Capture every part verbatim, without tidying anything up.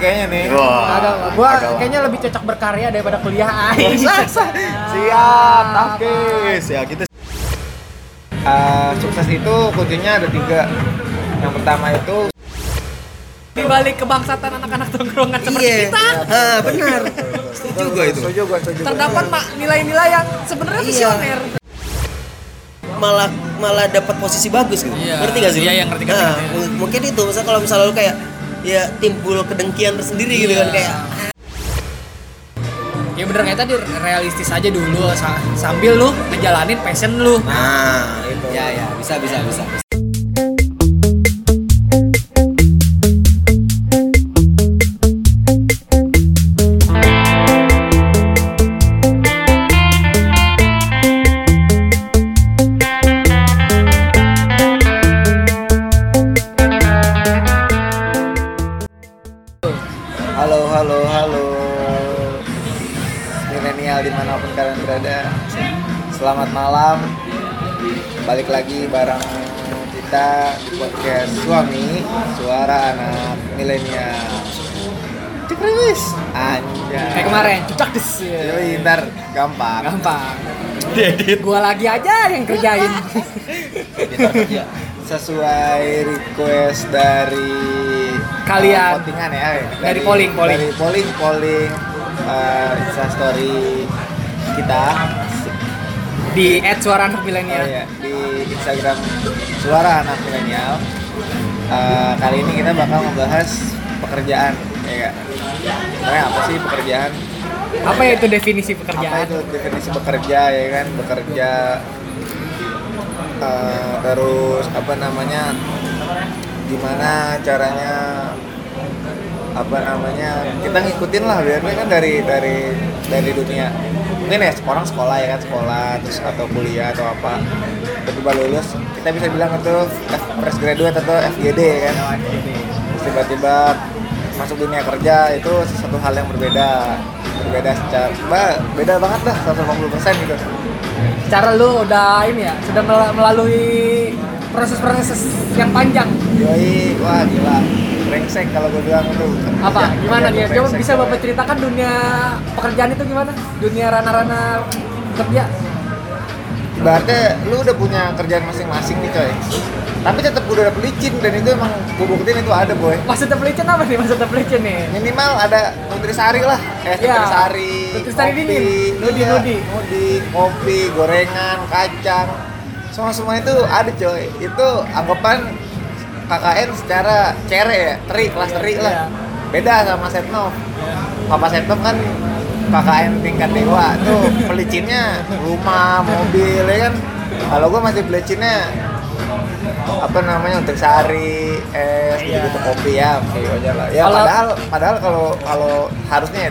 kayaknya nih. Wah, agak, gua agak kayaknya lebih cocok berkarya daripada kuliah. Siap, takis ya kita. Uh, sukses itu kuncinya ada tiga. Yang pertama itu di balik kebangsatan anak-anak tongkrongan seperti yeah. kita. Ah, benar. Setuju gua itu. Setuju gua, setuju. Terdapat mak nilai-nilai yang sebenarnya visioner. Iya. malah malah dapat posisi bagus gitu. Iya. Ngerti gak sih? Iya, yang ngerti kan. Nah, m- mungkin itu misalnya kalau misalnya lu kayak ya timbul kedengkian tersendiri iya. gitu kan kayak. Ya bener kayak tadi realistis aja dulu sambil lu ngejalanin passion lu. Nah, itu. Ya ya, bisa bisa bisa. bisa. Selamat malam, balik lagi bareng kita di podcast Suami Suara Anak Milenial. Cekrewis, anjay. Kayak kemarin, cucak des. Yoi, ntar gampang. Gampang. Diedit. Gua lagi aja yang kerjain. Sesuai request dari kalian. Votingan ya. Dari, dari polling, polling. Dari polling, polling. Uh, Instastory kita. Di at Suara Anak Milenial. Oh, iya. Di Instagram Suara Anak Milenial. Uh, kali ini kita bakal ngebahas pekerjaan, ya. Sebenarnya apa sih pekerjaan? Apa ya, itu definisi pekerjaan? Apa itu definisi bekerja, ya kan? Bekerja uh, terus apa namanya? Gimana caranya? Apa namanya? Kita ngikutin lah, biasanya kan dari dari dari dunia. Mungkin ya orang sekolah ya kan, sekolah terus atau kuliah atau apa tiba-tiba lulus, kita bisa bilang itu fresh graduate atau F G D ya kan. Terus tiba-tiba masuk dunia kerja, itu sesuatu hal yang berbeda berbeda secara bah, beda banget lah seratus delapan puluh persen gitu. Secara lu udah ini ya, sudah melalui proses-proses yang panjang. Yoi, wah gila. Brengsek kalau gue bilang itu. Apa? Kerja, gimana dia? Coba bisa Bapak ceritakan dunia pekerjaan itu gimana? Dunia ranah-ranah kerja. Ibaratnya lu udah punya kerjaan masing-masing nih coy. Tapi tetap udah pelicin, dan itu emang gue buktiin itu ada boy. Maksudnya pelicin apa nih? Maksudnya pelicin nih? Minimal ada nutrisari lah. Kayak eh, nutrisari, ya, nutrisari kopi, nudi, iya, nudi. nudi, kopi, gorengan, kacang. Semua-semua itu ada coy. Itu anggapan K K N secara cere ya, teri, kelas teri lah. Beda sama Setno. Papa Setno kan K K N tingkat dewa tuh pelicinnya rumah, mobil ya kan. Kalau gue masih pelicinnya apa namanya untuk sehari eh yeah. gitu kopi ya, kayak aja lah. Ya padahal padahal kalau kalau harusnya ya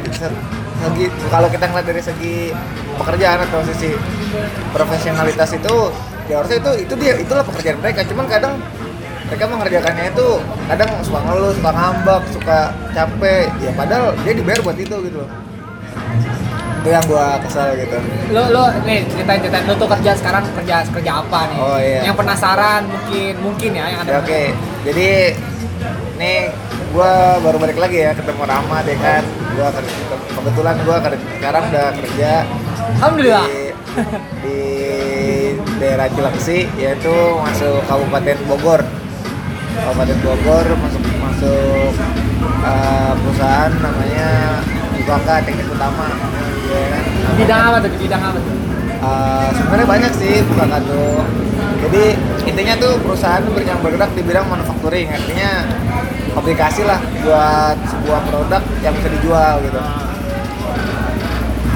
segi kalau kita ngeliat dari segi pekerjaan atau sisi profesionalitas itu ya harusnya itu itu dia itulah pekerjaan mereka. Cuman kadang mereka mengerjakannya itu kadang suka ngeluh, suka ngambek, suka capek. Ya padahal dia dibayar buat itu gitu loh. Itu yang gua kesal gitu. Lo lo nih ceritain-ceritain lo tuh kerja sekarang kerja kerja apa nih? Oh iya. Yang penasaran mungkin mungkin ya yang ada. Ya, oke. Okay. Jadi nih gua baru balik lagi ya ketemu Rama deh kan. Gua kebetulan gua sekarang udah kerja. Alhamdulillah. Di, di daerah Cilaksi, yaitu masuk Kabupaten Bogor. Kabupaten Bogor masuk masuk uh, perusahaan namanya Bukaka Teknik Utama. Ya kan? Bidang apa tuh? Bidang apa tuh? Uh, sebenarnya banyak sih Bukaka tuh. Jadi intinya tuh perusahaan yang bergerak di bidang manufacturing, artinya aplikasi lah buat sebuah produk yang bisa dijual gitu.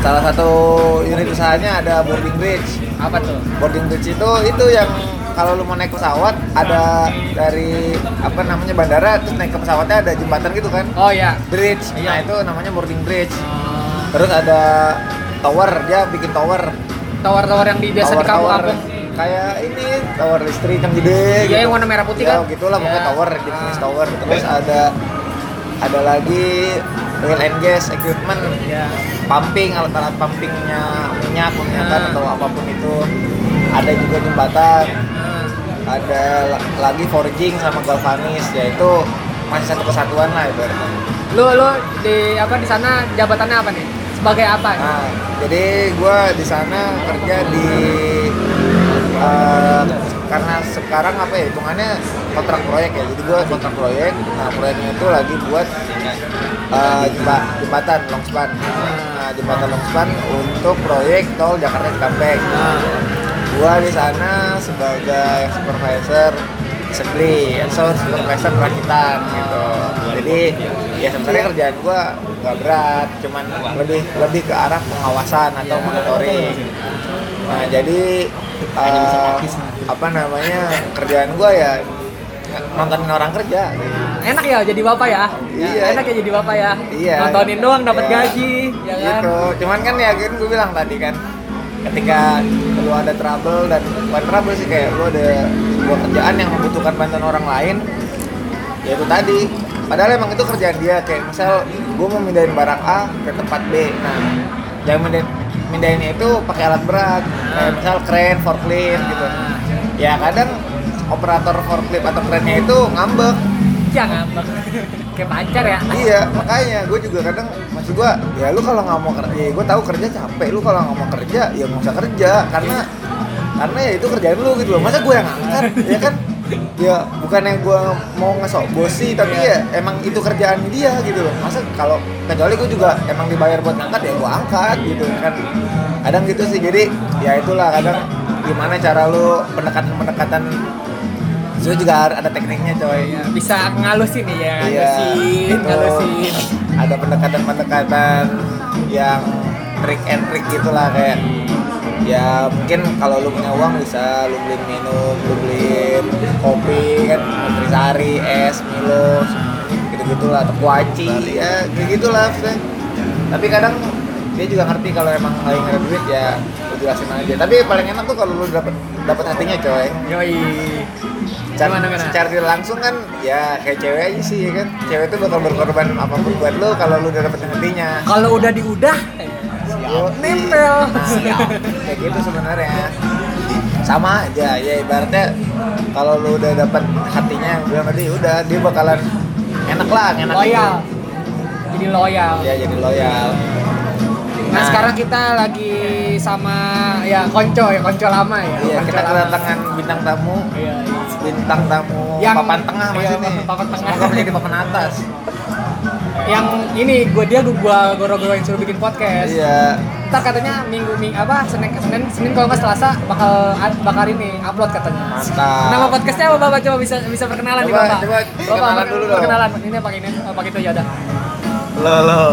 Salah satu unit usahanya ada boarding bridge. Apa tuh? Boarding bridge itu itu yang kalau lu mau naik pesawat ada dari apa namanya bandara terus naik ke pesawatnya ada jembatan gitu kan? Oh iya. Bridge. Nah itu namanya boarding bridge. Oh. Terus ada tower, dia bikin tower. Tower-tower yang biasa tower, di kampung-kampung. Kayak ini tower listrik yang gede. Iya gitu. Yang warna merah putih ya, kan? Gitulah ya. Pokoknya tower, jenis tower. Terus ada ada lagi oil and gas equipment, ya. Pumping, alat-alat pumpingnya minyak, minyak hmm. atau apapun itu. Ada juga jembatan, hmm. ada lagi forging sama galvanis, yaitu masih satu kesatuan lah ibaratnya. Lu lu di apa di sana jabatannya apa nih? Sebagai apa? Nah, jadi gua di sana kerja di uh, karena sekarang apa ya hitungannya kontrak proyek ya. Jadi gua kontrak proyek. Nah, proyeknya itu lagi buat uh, jembatan longspan. Nah, jembatan longspan untuk proyek Tol Jakarta-Cikampek. Nah, gua di sana sebagai supervisor sekli, so supervisor perakitan gitu. Jadi ya sebenarnya kerjaan gue nggak berat, cuman lebih lebih ke arah pengawasan atau monitoring. Nah jadi uh, apa namanya kerjaan gue ya nontonin orang kerja. Enak ya jadi bapak ya. Iya. Enak ya jadi bapak ya. Iya. Nontonin doang dapat iya. gaji, ya kan. Gitu. Cuman kan ya kan gue bilang tadi kan. Ketika lu ada trouble dan bukan trouble sih kayak lu ada sebuah kerjaan yang membutuhkan bantuan orang lain, ya itu tadi. Padahal emang itu kerjaan dia, kayak misal gue mau mindahin barang A ke tempat B. Nah, yang mindahin, mindahinnya itu pakai alat berat, kayak misal crane, forklift gitu. Ya kadang operator forklift atau crane-nya itu ngambek. Ya ngambek. Kayak pacar ya. Iya, makanya gue juga kadang maksud gue, ya lu kalau nggak mau kerja, ya gue tahu kerja capek. Lu kalau nggak mau kerja, ya nggak usah kerja, karena karena ya itu kerjaan lu gitu loh. Masa gue yang angkat, ya kan? Ya bukan yang gue mau ngesok bosi, tapi ya emang itu kerjaan dia gitu loh. Masa kalau kecuali gue juga emang dibayar buat ngangkat, ya gue angkat gitu kan. Kadang gitu sih, jadi ya itulah kadang gimana cara lu pendekatan-pendekatan. Itu juga ada tekniknya coy. Bisa ngalusin ya, ngalusin, iya, ngalusin. Ada pendekatan-pendekatan yang trik and trik gitulah kayak ya mungkin kalau lu punya uang bisa lu beli minum, lu beli kopi kan, nutrisari, es, Milo, gitu-gitulah, atau kuaci, ya gitulah. Tapi kadang dia juga ngerti kalau emang lagi nggak ada duit ya lu jelasin aja. Tapi paling enak tuh kalau lu dapet dapet hatinya coy. Yoi. Cara secara langsung kan ya kayak cewek aja sih ya kan. Cewek tuh bakal berkorban apapun buat lu kalau lu udah dapetin hatinya. Kalau udah diudah eh, siap, nempel. Nah, siap. Kayak gitu sebenarnya. Sama aja ya ibaratnya kalau lu udah dapet hatinya bilang tadi udah dia bakalan enak lah, enak. Loyal. Jadi loyal. Ya jadi loyal. Nah, nah sekarang kita lagi sama ya konco ya konco lama ya. Iya, konco kita kedatangan bintang tamu. Iya, iya. Bintang tamu yang, papan tengah maksudnya. Iya, papan tengah. Semoga menjadi papan atas. Yang ini gue dia gue goro-goroin suruh bikin podcast. Iya. Ntar katanya minggu minggu apa Senin Senin Senin kalau nggak Selasa bakal bakal ini upload katanya. Mantap. Nama podcastnya apa Bapak? Coba bisa bisa perkenalan coba, nih Bapak. Coba Bapak perkenalan dulu dong. Perkenalan ini pakai ini pakai itu aja dah. Lo lo.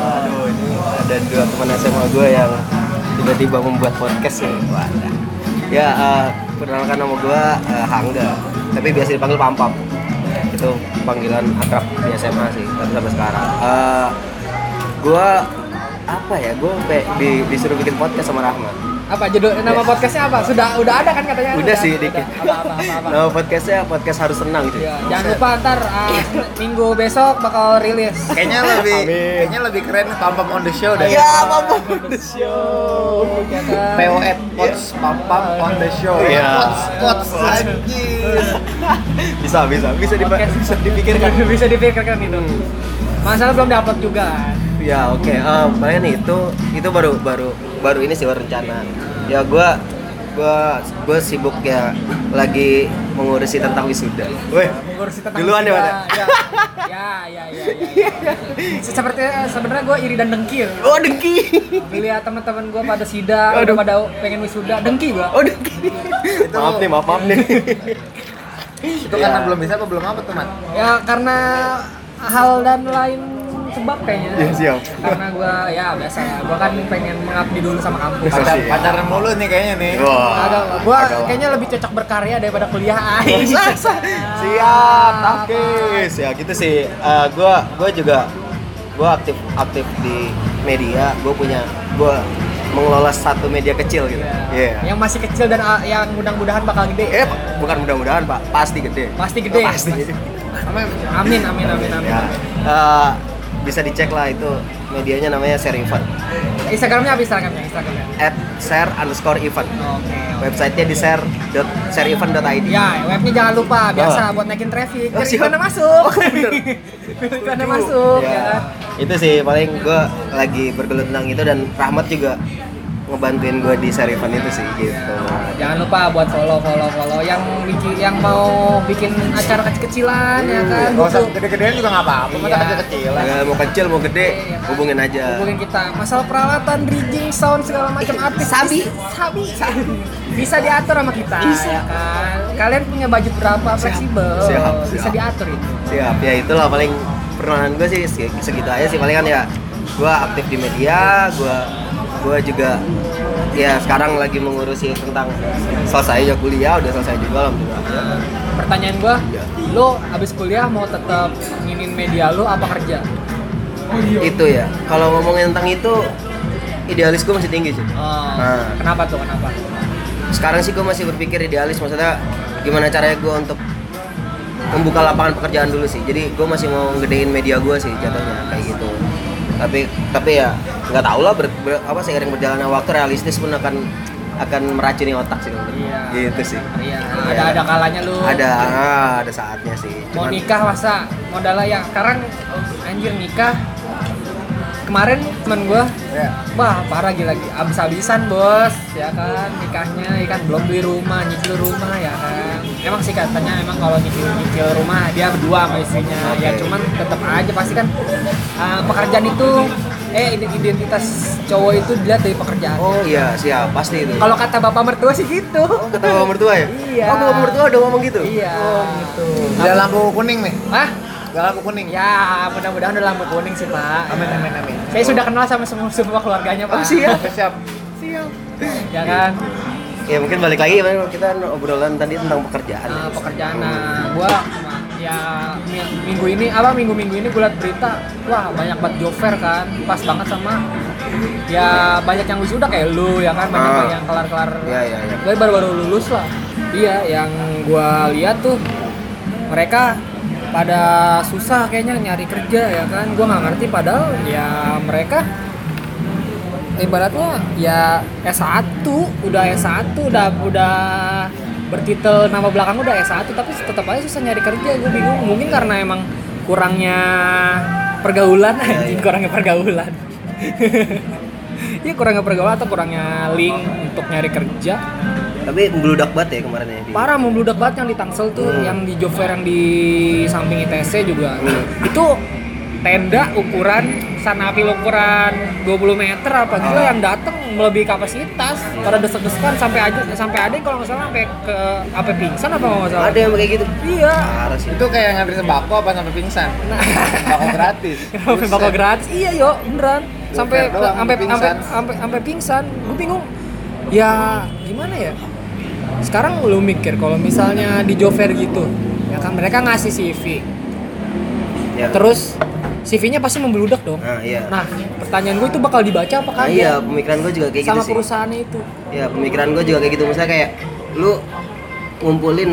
Aduh ini dan dua teman S M A gue yang tiba-tiba membuat podcast ya. Wadah. Ya, uh, perkenalkan nama gue uh, Hangda, tapi biasa dipanggil Pampap. Itu panggilan akrab di S M A sih, tapi sampai sekarang. Uh, gue apa ya? Gue pe- di, disuruh bikin podcast sama Rahmat. Apa judul nama podcastnya apa? Sudah udah ada kan katanya? Udah, udah sih dikit. Nama podcastnya podcast harus senang gitu. Ya, jangan lupa ntar uh, minggu besok bakal rilis. Kayaknya lebih Amin. kayaknya lebih keren Pampang on the show deh. Ya, Pampang on the show. P O F Pots Pampang on the show. Pots Pots lagi. Bisa bisa bisa dipikirkan bisa dipikirkan bisa dipikirkan itu. Masalah belum diupload juga. Ya oke, okay. uh, makanya nih itu itu baru baru baru ini sih baru rencana. Ya gue gue gue sibuk ya lagi mengurusi tentang wisuda. Weh, mengurusi tentang duluan ya mana? Ya ya ya. ya, ya. Seperti sebenarnya gue iri dan dengki. Oh dengki. Lihat teman-teman gue pada sidang, udah pada pengen wisuda, dengki gue. Oh dengki. Maaf nih maaf maaf nih. Itu ya. Karena belum bisa apa belum apa teman? Ya karena hal dan lain. Sebab kayaknya ya, siap. Karena gue ya biasa ya gue kan pengen mengabdi dulu sama kampus. Pacar, ya. Pacaran mulu nih kayaknya nih. Agak gue kayaknya lebih cocok berkarya daripada kuliah. Siap, takis ya gitu sih. Gue uh, gue juga gue aktif aktif di media. Gue punya gue mengelola satu media kecil gitu. Yeah. Yeah. Yang masih kecil dan uh, yang mudah-mudahan bakal gede. Eh, bukan mudah-mudahan pak, pasti gede. Pasti gede. Oh, pasti. Pasti. Amin, amin, amin, amin. amin. Ya. Uh, bisa dicek lah itu medianya namanya share event. Instagramnya apa Instagramnya? Instagramnya? at share underscore event Oke. Okay, okay. Websitenya di share dot share event dot i d Ya, webnya jangan lupa biasa oh. buat naikin traffic. Biar oh, eventnya masuk. Oh, bener. karena masuk ya. Ya. Itu sih paling gue lagi bergelut tentang itu, dan Rahmat juga ngebantuin gue di share event itu sih gitu. Nah, jangan lupa buat follow follow follow yang bikin, yang mau bikin acara kecil-kecilan hmm. ya kan. Kalau usah gede-gedean juga nggak apa-apa, iya. Kan kecil-kecilan. Ya, mau kecil mau gede, iya, hubungin aja. Hubungin kita. Masalah peralatan, rigging, sound segala macam artis sabi, sabi, sabi. Bisa diatur sama kita. Bisa. Ya kan. Kalian punya budget berapa, fleksibel. Siap, siap. Bisa diatur itu. Siap. Ya itulah paling perkenalan gue sih segitu aja sih paling kan ya. Gue aktif di media, gue gue juga ya sekarang lagi mengurusi tentang selesai aja kuliah, udah selesai juga alhamdulillah. Nah, pertanyaan gue, ya. Lo abis kuliah mau tetap nginin media lo apa kerja? Itu ya, kalau ngomongin tentang itu idealis gue masih tinggi sih. Oh, nah. Kenapa tuh, kenapa? Sekarang sih gue masih berpikir idealis, maksudnya gimana caranya gue untuk membuka lapangan pekerjaan dulu sih. Jadi gue masih mau gedein media gue sih jatuhnya kayak gitu. Tapi tapi ya nggak tahu lah ber, ber, apa seiring berjalannya waktu realistis pun akan akan meracuni otak sih iya, gitu sih iya, nah, ada ya. Ada kalanya lu ada ah, ada saatnya sih. Cuman, mau nikah masa modalnya ya sekarang anjir nikah kemarin temen gua yeah. Wah parah gila abis-abisan bos ya kan nikahnya ya kan belum beli rumah nyicil rumah ya kan emang sih katanya emang kalau nyicil nyicil rumah dia berdua sama istrinya okay. Ya cuman tetap aja pasti kan uh, pekerjaan itu eh identitas cowok itu dilihat dari pekerjaan. Oh iya siap pasti itu. Kalau kata bapak mertua sih gitu. Oh, kata bapak mertua ya? Iya. Oh bapak mertua udah ngomong gitu? Iya. Oh gitu. Udah lampu kuning nih? Hah? Udah lampu kuning? Ya mudah-mudahan udah lampu kuning sih pak. Amin amin amin. Saya oh. sudah kenal sama semua semua keluarganya pak. Oh, siap siap siap. Ya kan? Ya mungkin balik lagi kita obrolan tadi tentang pekerjaan. Uh, ya. Pekerjaan. Nah, gua ya minggu ini apa minggu-minggu ini gue liat berita wah banyak banget job fair kan pas banget sama ya banyak yang wisuda kayak lu ya kan banyak ah. yang kelar-kelar ya, ya, ya. Gue baru-baru lulus lah iya yang gue lihat tuh mereka pada susah kayaknya nyari kerja ya kan gue nggak ngerti padahal ya mereka ibaratnya ya S satu udah S satu udah udah bertitel nama belakang udah S satu tapi tetap aja susah nyari kerja gue bingung mungkin karena emang kurangnya pergaulan anjing kurangnya pergaulan iya kurangnya pergaulan atau kurangnya link untuk nyari kerja tapi membludak banget ya kemarin ya di... parah membludak banget yang di Tangsel tuh hmm. yang di job fair yang di samping I T C juga hmm. itu tenda ukuran sanapi ukuran dua puluh meter apa gitu oh. yang datang melebihi kapasitas pada desek-desekan sampai aja sampai ada kalau nggak salah sampai ke apa pingsan apa nggak salah ada yang kayak gitu iya harus itu kayak ngantri sembako apa sampai pingsan nah. Sembako gratis sembako gratis iya yo beneran sampai sampai sampai sampai pingsan gue bingung ya gimana ya sekarang lu mikir kalau misalnya di job fair gitu ya kan mereka ngasih C V ya. Terus C V-nya pasti membludak dong. Nah, iya. Nah, pertanyaan gue itu bakal dibaca apa kagak? Nah, iya, pemikiran gue juga kayak gitu sih. Sama perusahaannya itu. Iya, pemikiran gue juga kayak gitu. Misalnya kayak lu ngumpulin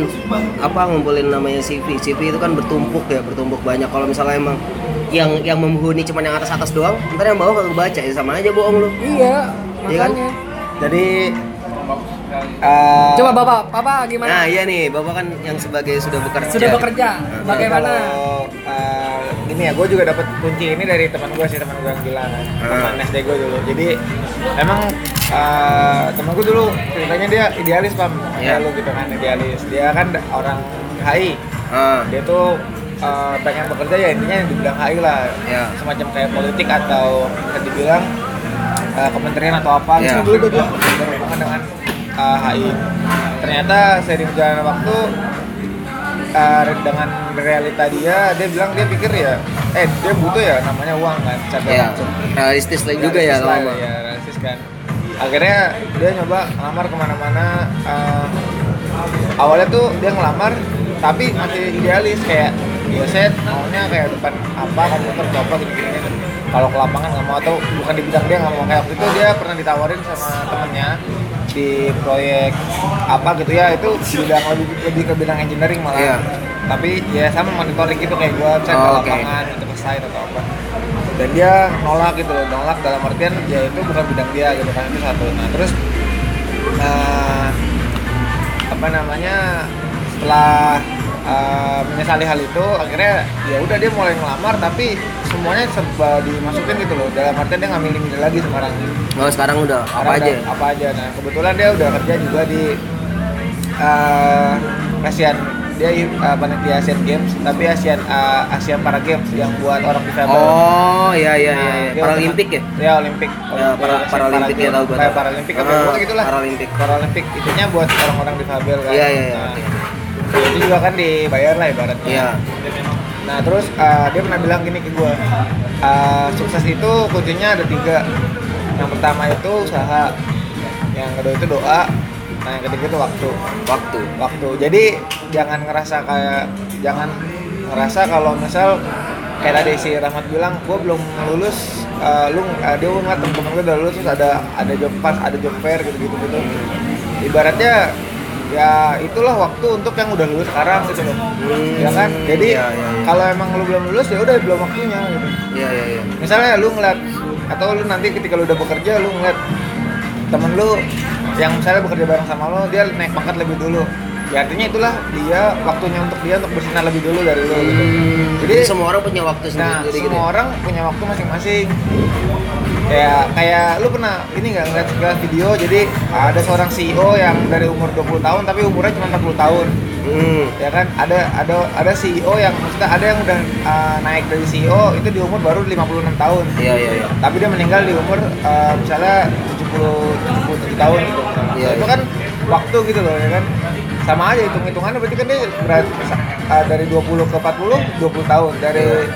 apa ngumpulin namanya C V. C V itu kan bertumpuk ya, bertumpuk banyak. Kalau misalnya emang yang yang memenuhi cuma yang atas-atas doang, ntar yang bawah kagak baca ya sama aja bohong lu. Iya, makanya. Iya kan? Jadi Uh, coba Bapak, Bapak gimana? Nah, iya nih, Bapak kan yang sebagai sudah bekerja. Sudah bekerja. Bagaimana? Kalau, uh, gini ya, gue juga dapat kunci ini dari teman gue sih, teman gue yang gila kan. Uh. Teman S D gue dulu. Jadi emang uh, teman gue dulu ceritanya dia idealis, Pam. Kayak yeah. Lu gitu kan, idealis. Dia kan orang H I. Uh. Dia tuh uh, pengen bekerja ya intinya dibilang H I lah. Yeah. Semacam kayak politik atau bisa dibilang uh, kementerian atau apa gitu. Yeah. Dulu gue bilang dengan Uh, H I. Ternyata seiring berjalannya waktu uh, dengan realita dia, dia bilang dia pikir ya, eh dia butuh ya namanya uang kan, cadangan. Yeah. Realistis lain juga ya lama. Ya realistis kan. Akhirnya dia nyoba ngelamar kemana-mana. Uh, awalnya tuh dia ngelamar, tapi masih idealis kayak bioset, awalnya kayak depan apa komputer coba gini-gini. Kalau ke lapangan nggak mau atau bukan di bidang dia nggak mau kayak waktu itu dia pernah ditawarin sama temennya di proyek apa gitu ya itu bidang lebih, lebih ke bidang engineering malah yeah. Tapi ya sama monitoring gitu kayak gua cek oh, ke lapangan okay. Untuk site atau apa dan dia nolak gitu loh nolak dalam artian ya itu bukan bidang dia gitu kan itu satu nah terus uh, apa namanya setelah uh, menyesali hal itu. Akhirnya ya udah dia mulai ngelamar tapi semuanya serba dimasukin gitu loh. Dalam artian dia nggak milih-milih lagi sekarang. Oh sekarang udah sekarang apa aja? Apa aja. Nah kebetulan dia udah kerja juga di uh, ASEAN. Dia uh, panitia Asian Games, tapi Asian uh, Asian Para Games yang buat orang difabel. Oh iya iya iya. Nah, Paralympic ya? Iya Olimpik. Ya, para, Paralympic ya tahu gue. Kayak Paralympic apa uh, gitulah. Paralympic. Paralympic itunya buat orang-orang difabel kan. Iya iya iya. Nah, okay. Itu juga kan dibayar lah ibaratnya. Iya. Nah, terus uh, dia pernah bilang gini ke gue. Uh, sukses itu kuncinya ada tiga. Yang pertama itu usaha. Yang kedua itu doa. Nah yang ketiga itu waktu waktu waktu jadi jangan ngerasa kayak jangan ngerasa kalau misal kayak tadi si Rahmat bilang gue belum lulus uh, lu uh, dia nggak temen-temen gue udah lulus terus ada ada job pas ada job fair gitu-gitu gitu ibaratnya ya itulah waktu untuk yang udah lulus sekarang gitu loh hmm, ya kan jadi ya, ya, ya. Kalau emang lu belum lulus ya udah belum waktunya gitu ya, ya, ya. Misalnya lu ngeliat atau lu nanti ketika lu udah bekerja lu ngeliat temen lu yang misalnya bekerja bareng sama lo, dia naik pangkat lebih dulu. Ya artinya itulah dia waktunya untuk dia untuk bersinar lebih dulu dari lo. Gitu. Jadi, Jadi semua orang punya waktu sendiri. Nah, semua gitu. Orang punya waktu masing-masing. Ya kayak lu pernah ini nggak ngeliat segala video? Jadi ada seorang C E O yang dari umur dua puluh tahun tapi umurnya cuma empat puluh tahun. Hmm. Ya kan? Ada ada ada C E O yang maksudnya ada yang udah uh, naik dari C E O itu di umur baru lima puluh enam tahun. Iya iya iya. Tapi dia meninggal di umur uh, misalnya tujuh puluh tujuh tahun gitu. Iya, nah, itu iya. Kan waktu gitu loh ya kan. Sama aja hitung-hitungannya berarti kan dia berat, uh, dari dua puluh ke empat puluh dua puluh tahun dari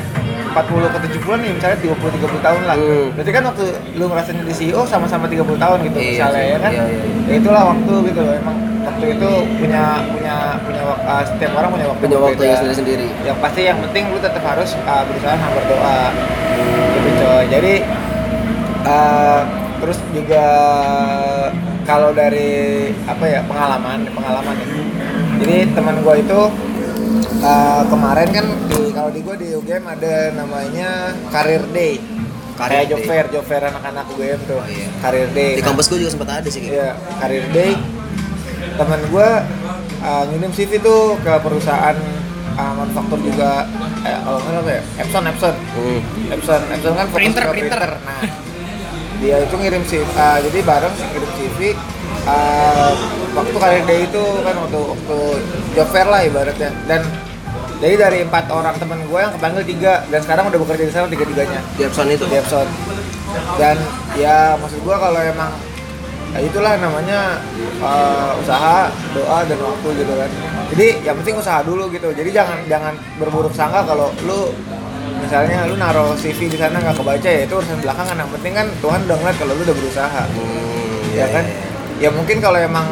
empat puluh ke tujuh puluh nih misalnya dua puluh sampai tiga puluh tahun lah. Hmm. Berarti kan waktu lu ngerasain di C E O sama-sama tiga puluh tahun gitu iya, misalnya iya, ya kan. Iya, iya. Ya itulah waktu gitu loh emang waktu itu punya punya punya uh, setiap orang punya waktu punya waktunya sendiri-sendiri. Yang pasti yang penting lu tetap harus uh, berusaha berdoa. Hmm. Gitu coy. Jadi uh, terus juga kalau dari apa ya pengalaman pengalaman ya. Jadi teman gue itu uh, kemarin kan di kalau di gue di U G M ada namanya Career Day. Kayak job fair, job fair anak-anak U G M tuh. Oh, iya. Career Day. Di nah, kampus gue juga sempat ada sih. Gitu. Iya, Career Day. Teman gue uh, ngirim C V tuh ke perusahaan uh, manufaktur juga eh, kalau nggak salah ya Epson Epson. Hmm. Epson Epson kan printer printer. Nah. Dia itu ngirim C V, uh, jadi bareng ngirim C V uh, waktu Career Day itu kan waktu, waktu job fair lah ibaratnya dan jadi dari empat orang teman gue yang kepanggil tiga dan sekarang udah bekerja di sana tiga-tiganya di Epson itu? Di Epson dan ya maksud gue kalau emang ya itulah namanya uh, usaha, doa, dan waktu gitu kan jadi yang penting usaha dulu gitu jadi jangan jangan berburuk sangka kalau lu misalnya lu naruh C V di sana nggak kebaca ya itu urusan belakangan yang penting kan Tuhan udah ngeliat kalau lu udah berusaha hmm, ya kan ya mungkin kalau emang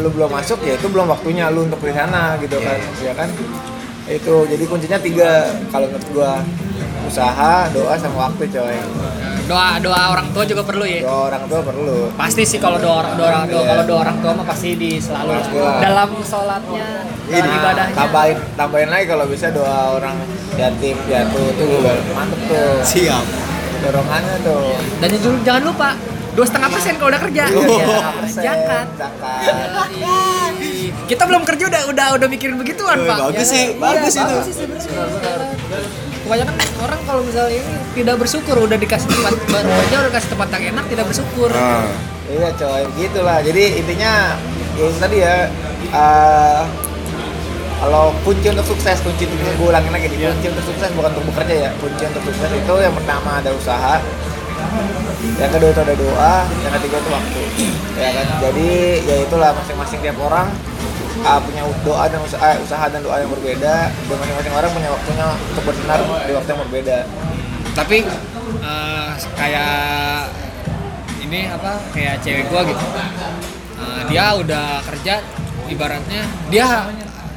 lu belum masuk ya itu belum waktunya lu untuk di sana gitu yeah. Kan ya kan itu jadi kuncinya tiga kalau menurut gua usaha doa sama waktu coy doa doa orang tua juga perlu ya doa orang tua perlu pasti sih kalau doa orang doa orang tua yeah. Kalau doa orang tua mah pasti di selalu dalam sholatnya dalam nah, ibadahnya tambahin tambahin lagi kalau bisa doa orang yatim jatuh tuh mantep tuh siap dorongannya tuh dan jangan lupa dua setengah persen kalau udah kerja zakat zakat kita belum kerja udah udah udah mikirin begituan pak bagus sih bagus itu kebanyakan orang kalau misalnya ini tidak bersyukur udah dikasih tempat kerja udah kasih tempat yang enak tidak bersyukur ah. Iya coy gitulah jadi intinya ya tadi ya uh, kalau kunci untuk sukses kunci itu gue ulangin lagi di kunci untuk sukses bukan untuk bekerja ya kunci untuk sukses itu yang pertama ada usaha yang kedua itu ada doa yang ketiga itu waktu ya kan jadi ya itulah masing-masing tiap orang Uh, punya doa dan usaha, usaha dan doa yang berbeda dan masing-masing orang punya waktunya untuk bersinar di waktu yang berbeda tapi uh, kayak ini apa kayak cewek gua gitu uh, dia udah kerja ibaratnya dia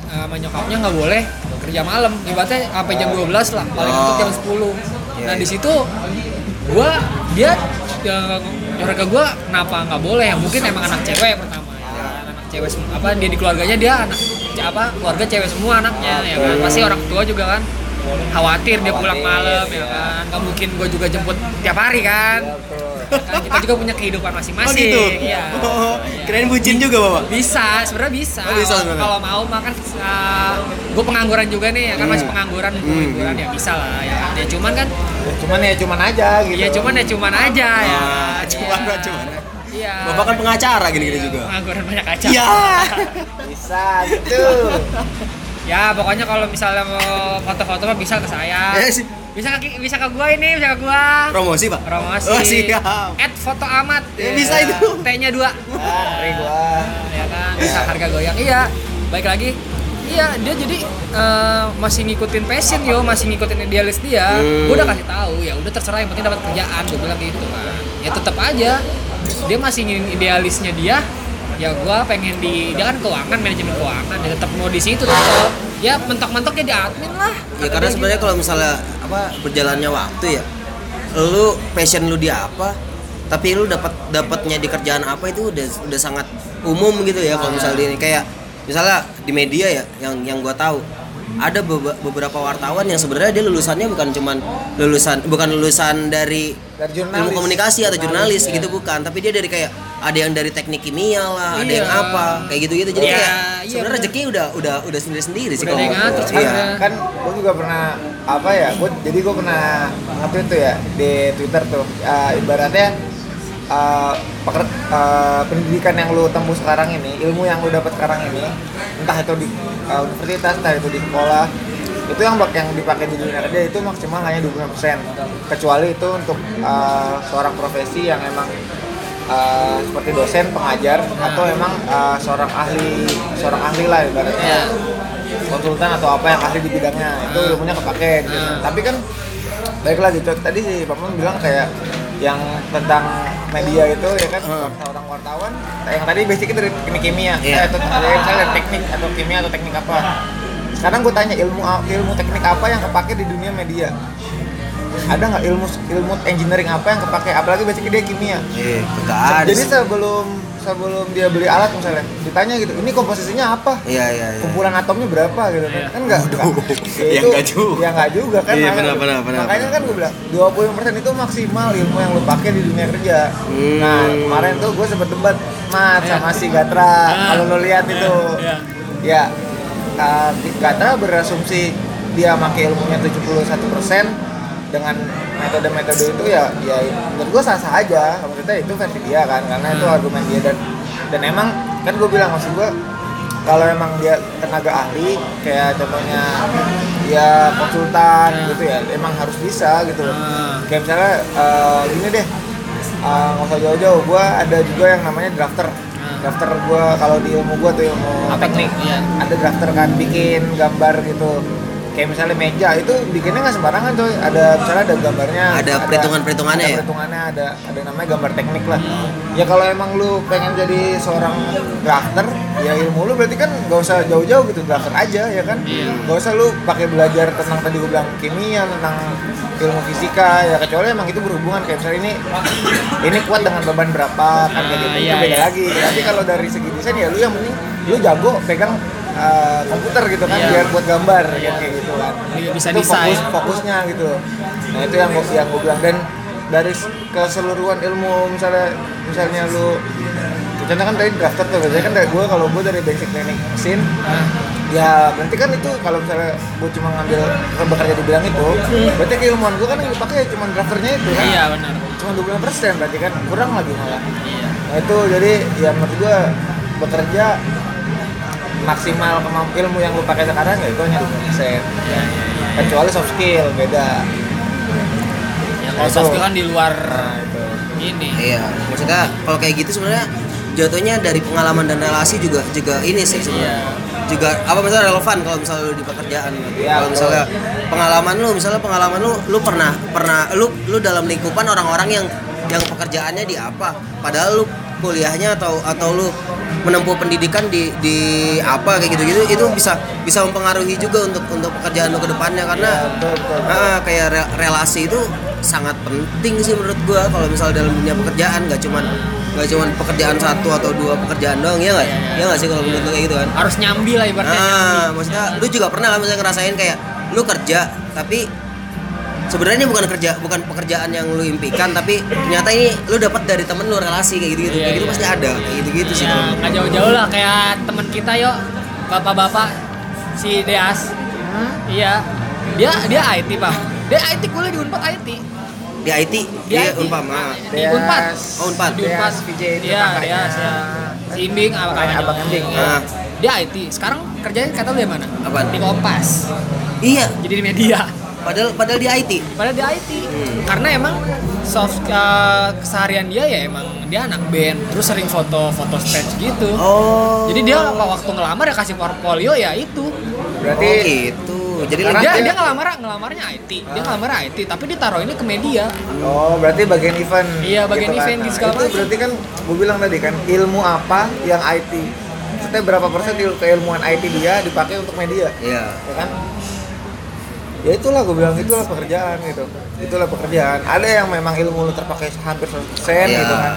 sama uh, nyokapnya nggak boleh kerja malam ibaratnya sampai jam dua belas lah paling oh. Itu jam sepuluh yeah. Nah di situ gua dia keluarga gua kenapa nggak boleh mungkin emang anak cewek pertama cewek semua, apa dia di keluarganya dia anak apa keluarga cewek semua anaknya ya kan pasti orang tua juga kan khawatir dia pulang malam ya kan, nggak mungkin gue juga jemput tiap hari kan. Kan kita juga punya kehidupan masing-masing. Oh gitu? Ya. Oh, kirain bucin juga bapak? Bisa, sebenarnya bisa. Oh, bisa sebenernya. Kalau mau makan, uh, gue pengangguran juga nih, ya kan masih pengangguran, pengangguran hmm. ya bisa lah. Ya, ya cuman kan. Ya, cuman ya cuman aja gitu. Ya cuman ya cuman aja ah, ya. Cuman ya. cuman. Iya. Bapak kan pengacara gini-gini ya, juga. Pengangguran banyak acara. Iya. Bisa gitu. Ya pokoknya kalau misalnya mau foto-foto mah bisa ke saya. Ya, bisa ke bisa ke gua ini, bisa ke gua. Promosi, Pak. Promosi. Oh, siap. At foto amat. Ya, ya. Bisa itu. T-nya dua. Dari gua. Ya kan, bisa harga goyang. Iya. Baik lagi. Iya, dia jadi uh, masih ngikutin passion yo, masih ngikutin idealis dia. Hmm. Gua udah kasih tahu, ya udah terserah yang penting dapat kerjaan, gua bilang gitu kan. Ya tetap aja dia masih ngin idealisnya dia. Ya gua pengen di dia kan keuangan, manajemen keuangan, dia tetap mau di situ tetap. Ya mentok-mentoknya di admin lah. Ya karena sebenarnya kalau misalnya apa berjalannya waktu ya, lu passion lu di apa, tapi lu dapat dapatnya di kerjaan apa itu udah udah sangat umum gitu ya. Kalau misalnya ini kayak misalnya di media ya, yang yang gua tahu ada beberapa wartawan yang sebenarnya dia lulusannya bukan cuman lulusan bukan lulusan dari, dari ilmu komunikasi atau jurnalis ya. Gitu bukan, tapi dia dari kayak ada yang dari teknik kimia lah, iya. Ada yang apa kayak gitu-gitu jadi ya, kayak iya, sebenarnya rezeki udah udah udah sendiri-sendiri sih kalau ngatur sih ya. Kan gua juga pernah apa ya, gua jadi gua pernah ngapain tuh ya di Twitter tuh uh, ibaratnya Uh, peker- uh, pendidikan yang lu tempuh sekarang ini, ilmu yang lu dapat sekarang ini, entah itu di uh, universitas, entah itu di sekolah, itu yang bak- yang dipakai di dunia kerja itu maksimal hanya dua puluh persen. Kecuali itu untuk uh, seorang profesi yang emang uh, seperti dosen, pengajar, atau emang uh, seorang ahli, seorang ahli lah ibaratnya konsultan atau apa yang ahli di bidangnya, itu ilmunya kepake. Gitu. Tapi kan baik lagi gitu. Tadi si Pampang bilang kayak yang tentang media itu ya kan hmm. orang wartawan yang tadi basicnya dari teknik kimia yeah. atau ada yang misalnya teknik atau kimia atau teknik apa. Sekarang gue tanya ilmu ilmu teknik apa yang kepake di dunia media, ada nggak ilmu ilmu engineering apa yang kepake, apalagi basicnya dia kimia yeah, Se- jadi sebelum sebelum dia beli alat misalnya ditanya gitu ini komposisinya apa yeah, yeah, yeah. kumpulan atomnya berapa gitu yeah. kan nggak yang nggak juga yang nggak juga kan yeah, benar, benar, benar, makanya benar. Kan gue bilang dua puluh persen itu maksimal ilmu yang lo pakai di dunia kerja. hmm. Nah kemarin tuh gue sempet debat mat sama si Gatra kalau lo lihat itu ya uh, Gatra berasumsi dia pakai ilmunya tujuh puluh satu persen dengan metode-metode itu ya, ya menurut gue sah-sah aja, maksudnya itu versi dia kan, karena itu argumen dia dan dan emang kan gue bilang maksud gue kalau emang dia tenaga ahli kayak contohnya dia konsultan gitu ya, emang harus bisa gitu loh. Kayak misalnya uh, gini deh, uh, nggak usah jauh-jauh, gue ada juga yang namanya drafter. Drafter gue kalau di ilmu gue tuh ilmu teknik, ada drafter kan bikin gambar gitu. Kayak misalnya meja itu bikinnya nggak sembarangan coy, ada misalnya ada gambarnya, ada perhitungan-perhitungannya ya? Ada perhitungannya, ada, ada namanya gambar teknik lah. Ya kalau emang lu pengen jadi seorang drafter, ya ilmu lu berarti kan nggak usah jauh-jauh gitu, drafter aja ya kan? Nggak usah lu pakai belajar tentang tadi gue bilang kimia, tentang ilmu fisika, ya kecuali emang itu berhubungan kayak misalnya ini ini kuat dengan beban berapa, kan kayak gitu, itu beda lagi. Tapi kalau dari segi desain ya lu yang penting lu jago pegang Uh, komputer gitu kan, yeah. biar buat gambar yeah. kayak gitu kan. Yeah, bisa itu desain. Fokus, fokusnya gitu. Nah itu yang gue yang gue bilang dan dari keseluruhan ilmu misalnya misalnya lu contohnya kan dari drafter tuh, biasanya kan dari gue kalau gue dari basic training mesin, nah. ya berarti kan itu kalau misalnya gue cuma ngambil bekerja di bidang itu, berarti keilmuan gue kan yang dipakai cuma drafternya itu kan. Iya yeah, benar. Cuma dua puluh persen berarti kan kurang lagi malah. Yeah. Nah itu jadi ya menurut gue bekerja maksimal kemampuan ilmu yang lu pakai sekarang ya itu hanya set ya, kecuali soft skill beda ya, kalau soft skill kan di luar nah, itu. Ini iya maksudnya kalau kayak gitu sebenarnya jatuhnya dari pengalaman dan relasi juga juga ini sih sebenarnya juga apa misalnya relevan kalau misalnya lu di pekerjaan gitu. Ya, kalau misalnya pengalaman lu misalnya pengalaman lu lu pernah pernah lu lu dalam lingkupan orang-orang yang yang pekerjaannya di apa padahal lu kuliahnya atau atau lu menempuh pendidikan di di apa kayak gitu-gitu itu bisa bisa mempengaruhi juga untuk untuk pekerjaan lu ke depannya karena ah, kayak re, relasi itu sangat penting sih menurut gua kalau misalnya dalam dunia pekerjaan enggak cuman enggak cuman pekerjaan satu atau dua pekerjaan doang ya enggak? Ya enggak sih kalau menurut lu kayak gitu kan. Harus nyambi lah ibaratnya. Ah, maksudnya lu juga pernah kan misalnya ngerasain kayak lu kerja tapi sebenarnya bukan kerja, bukan pekerjaan yang lu impikan, tapi ternyata ini lu dapat dari temen lu, relasi kayak gitu-gitu. Iya, kayak iya. Gitu pasti ada, kayak gitu-gitu iya, sih. Iya, nggak jauh-jauh lah kayak temen kita yo, bapak-bapak si Diaz. Hah? Iya. Dia dia I T, Pak. Dia I T kuliah di Unpad I T. Di I T, dia Unpad. Di Unpad. Oh, Unpad. Di Unpad V J itu kakaknya. Si Imbing abang Imbing. Nah. Dia I T. Sekarang kerjanya kata lu di mana? Apaan? Di Kompas. Iya. Jadi di media. Padahal padahal di I T. Padahal di I T. Hmm. Karena emang soft uh, keseharian dia ya emang dia anak band, terus sering foto-foto stage gitu. Oh. Jadi dia waktu ngelamar dia kasih portfolio ya itu. Berarti oh, gitu. Jadi dia, dia dia ngelamar ngelamarnya I T. Ah. Dia ngelamar I T tapi ditaruh ini ke media. Oh, berarti bagian event. Iya, bagian gitu event kan. Di segala macam. Itu berarti kan gua bilang tadi kan ilmu apa yang I T. Maksudnya berapa persen keilmuan I T dia dipakai untuk media? Iya. Ya kan? Ya itulah gue bilang itulah pekerjaan gitu. Itulah pekerjaan. Ada yang memang ilmu lu terpakai hampir seratus persen yeah. gitu kan.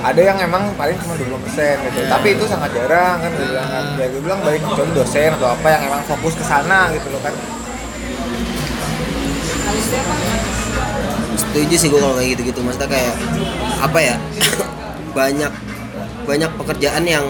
Ada yang memang paling cuma dua puluh persen gitu. Yeah. Tapi itu sangat jarang kan gue bilang. Kan. Ya gue bilang baik kecuali dosen atau apa yang emang fokus ke sana gitu loh kan. Setuju sih gue kalau kayak gitu-gitu. Maksudnya kayak apa ya? banyak banyak pekerjaan yang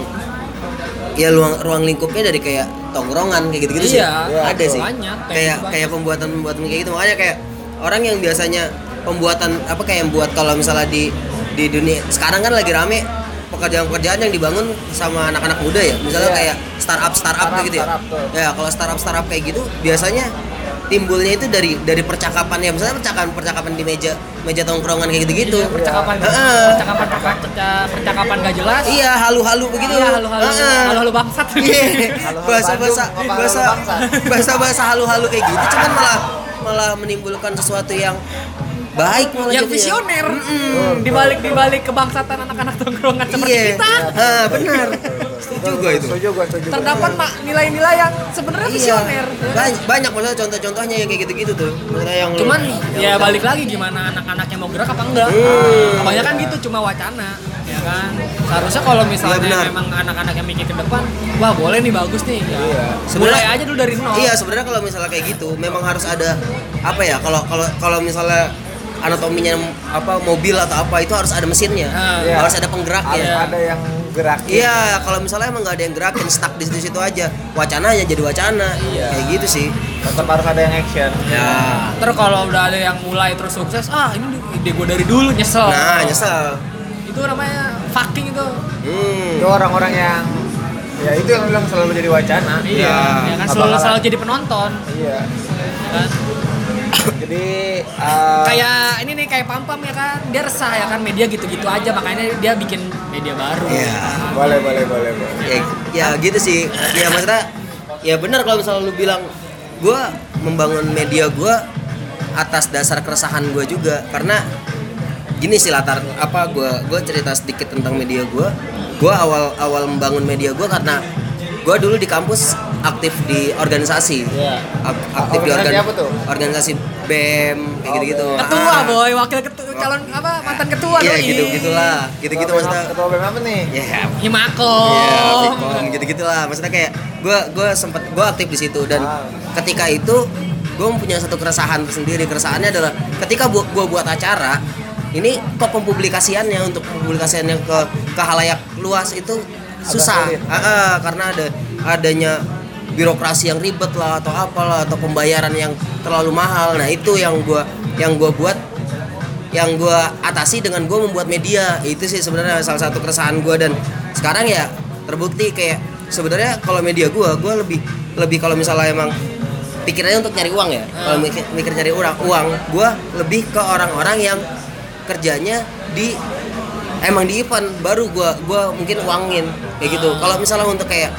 ya ruang, ruang lingkupnya dari kayak tongkrongan kayak gitu-gitu sih. Iya, ada banyak, sih. Kayak kayak pembuatan-pembuatan kayak gitu. Makanya kayak orang yang biasanya pembuatan apa kayak yang buat kalau misalnya di di dunia sekarang kan lagi rame pekerjaan-pekerjaan yang dibangun sama anak-anak muda ya. Misalnya iya. kayak startup startup kayak gitu ya. Startup. Ya, kalau startup startup kayak gitu biasanya timbulnya itu dari dari percakapan ya, misalnya percakapan-percakapan di meja meja tongkrongan kayak gitu-gitu. Iya, percakapan, uh, percakapan percakapan percakapan enggak jelas. Iya, halu-halu begitu. Iya, halu-halu. Uh, halu-halu bangsat. Iya. Bahasa-bahasa bahasa bahasa-bahasa halu-halu kayak gitu cuman malah malah menimbulkan sesuatu yang baik malah yang visioner. Heeh. Di balik di balik kebangsatan anak-anak tongkrongan seperti iya. kita. Heeh, benar. Setuju gua itu. Setuju gua, setuju. Terdapat mak nilai-nilai yang sebenarnya iya. visioner. Banyak banyak maksudnya contoh-contohnya yang kayak gitu-gitu tuh. Yang cuman ya yang balik lagi gimana anak-anaknya mau gerak apa enggak. Hmm. Kebanyakan gitu cuma wacana, ya kan. Seharusnya kalau misalnya ya, memang anak-anak yang mikir ke depan, wah boleh nih bagus nih. Ya. Iya. Mulai aja dulu dari nol. Iya, sebenarnya kalau misalnya kayak gitu memang harus ada apa ya? Kalau kalau kalau misalnya anatominya apa mobil atau apa itu harus ada mesinnya, uh, yeah. harus ada penggeraknya. Harus ada yang gerakin. Iya, yeah, kalau misalnya emang nggak ada yang gerakin, stuck di situ-situ aja. Wacananya jadi wacana, yeah. kayak gitu sih. Tetap harus ada yang action. Ya. Yeah. Terus kalau udah ada yang mulai terus sukses, ah ini ide gue dari dulu nyesel. Nah nyesel. Itu namanya fucking itu. Hmm. Itu orang-orang yang ya itu yang bilang selalu jadi wacana. Iya. Yeah. Ya kan selalu selalu jadi penonton. Iya. Yeah. Kan? Jadi uh, kayak ini nih kayak Pampam ya kan, dia resah ya kan media gitu-gitu aja makanya dia bikin media baru. Iya. Yeah. Kan? Boleh boleh boleh boleh. Ya, ya gitu sih. Ya maksudnya ya benar kalau misalnya lu bilang gue membangun media gue atas dasar keresahan gue juga karena gini sih latar apa gue gue cerita sedikit tentang media gue. Gue awal awal membangun media gue karena gue dulu di kampus aktif di organisasi, yeah. aktif di organ, organisasi B E M kayak oh, gitu-gitu. Ketua ah. boy, wakil ketua, calon apa mantan ketua yeah, loh. Iya gitu gitulah, gitu-gitu maksudnya. Ketua B E M apa nih? Ya yeah. himako. Iya yeah, gitu-gitulah, maksudnya kayak gue gue sempet gue aktif di situ dan ah. ketika itu gue punya satu keresahan tersendiri. Keresahannya adalah ketika gue bu- buat acara ini kok pempublikasiannya untuk pempublikasiannya ke ke halayak luas itu susah uh, uh, karena ada adanya birokrasi yang ribet lah atau apalah atau pembayaran yang terlalu mahal. Nah itu yang gue yang gue buat yang gue atasi dengan gue membuat media. Itu sih sebenarnya salah satu keresahan gue dan sekarang ya terbukti kayak sebenarnya kalau media gue gue lebih lebih kalau misalnya emang pikirannya untuk nyari uang ya kalau mikir, mikir nyari uang uang gue lebih ke orang-orang yang kerjanya di emang di event baru gua gua mungkin uangin kayak gitu. Kalau misalnya untuk kayak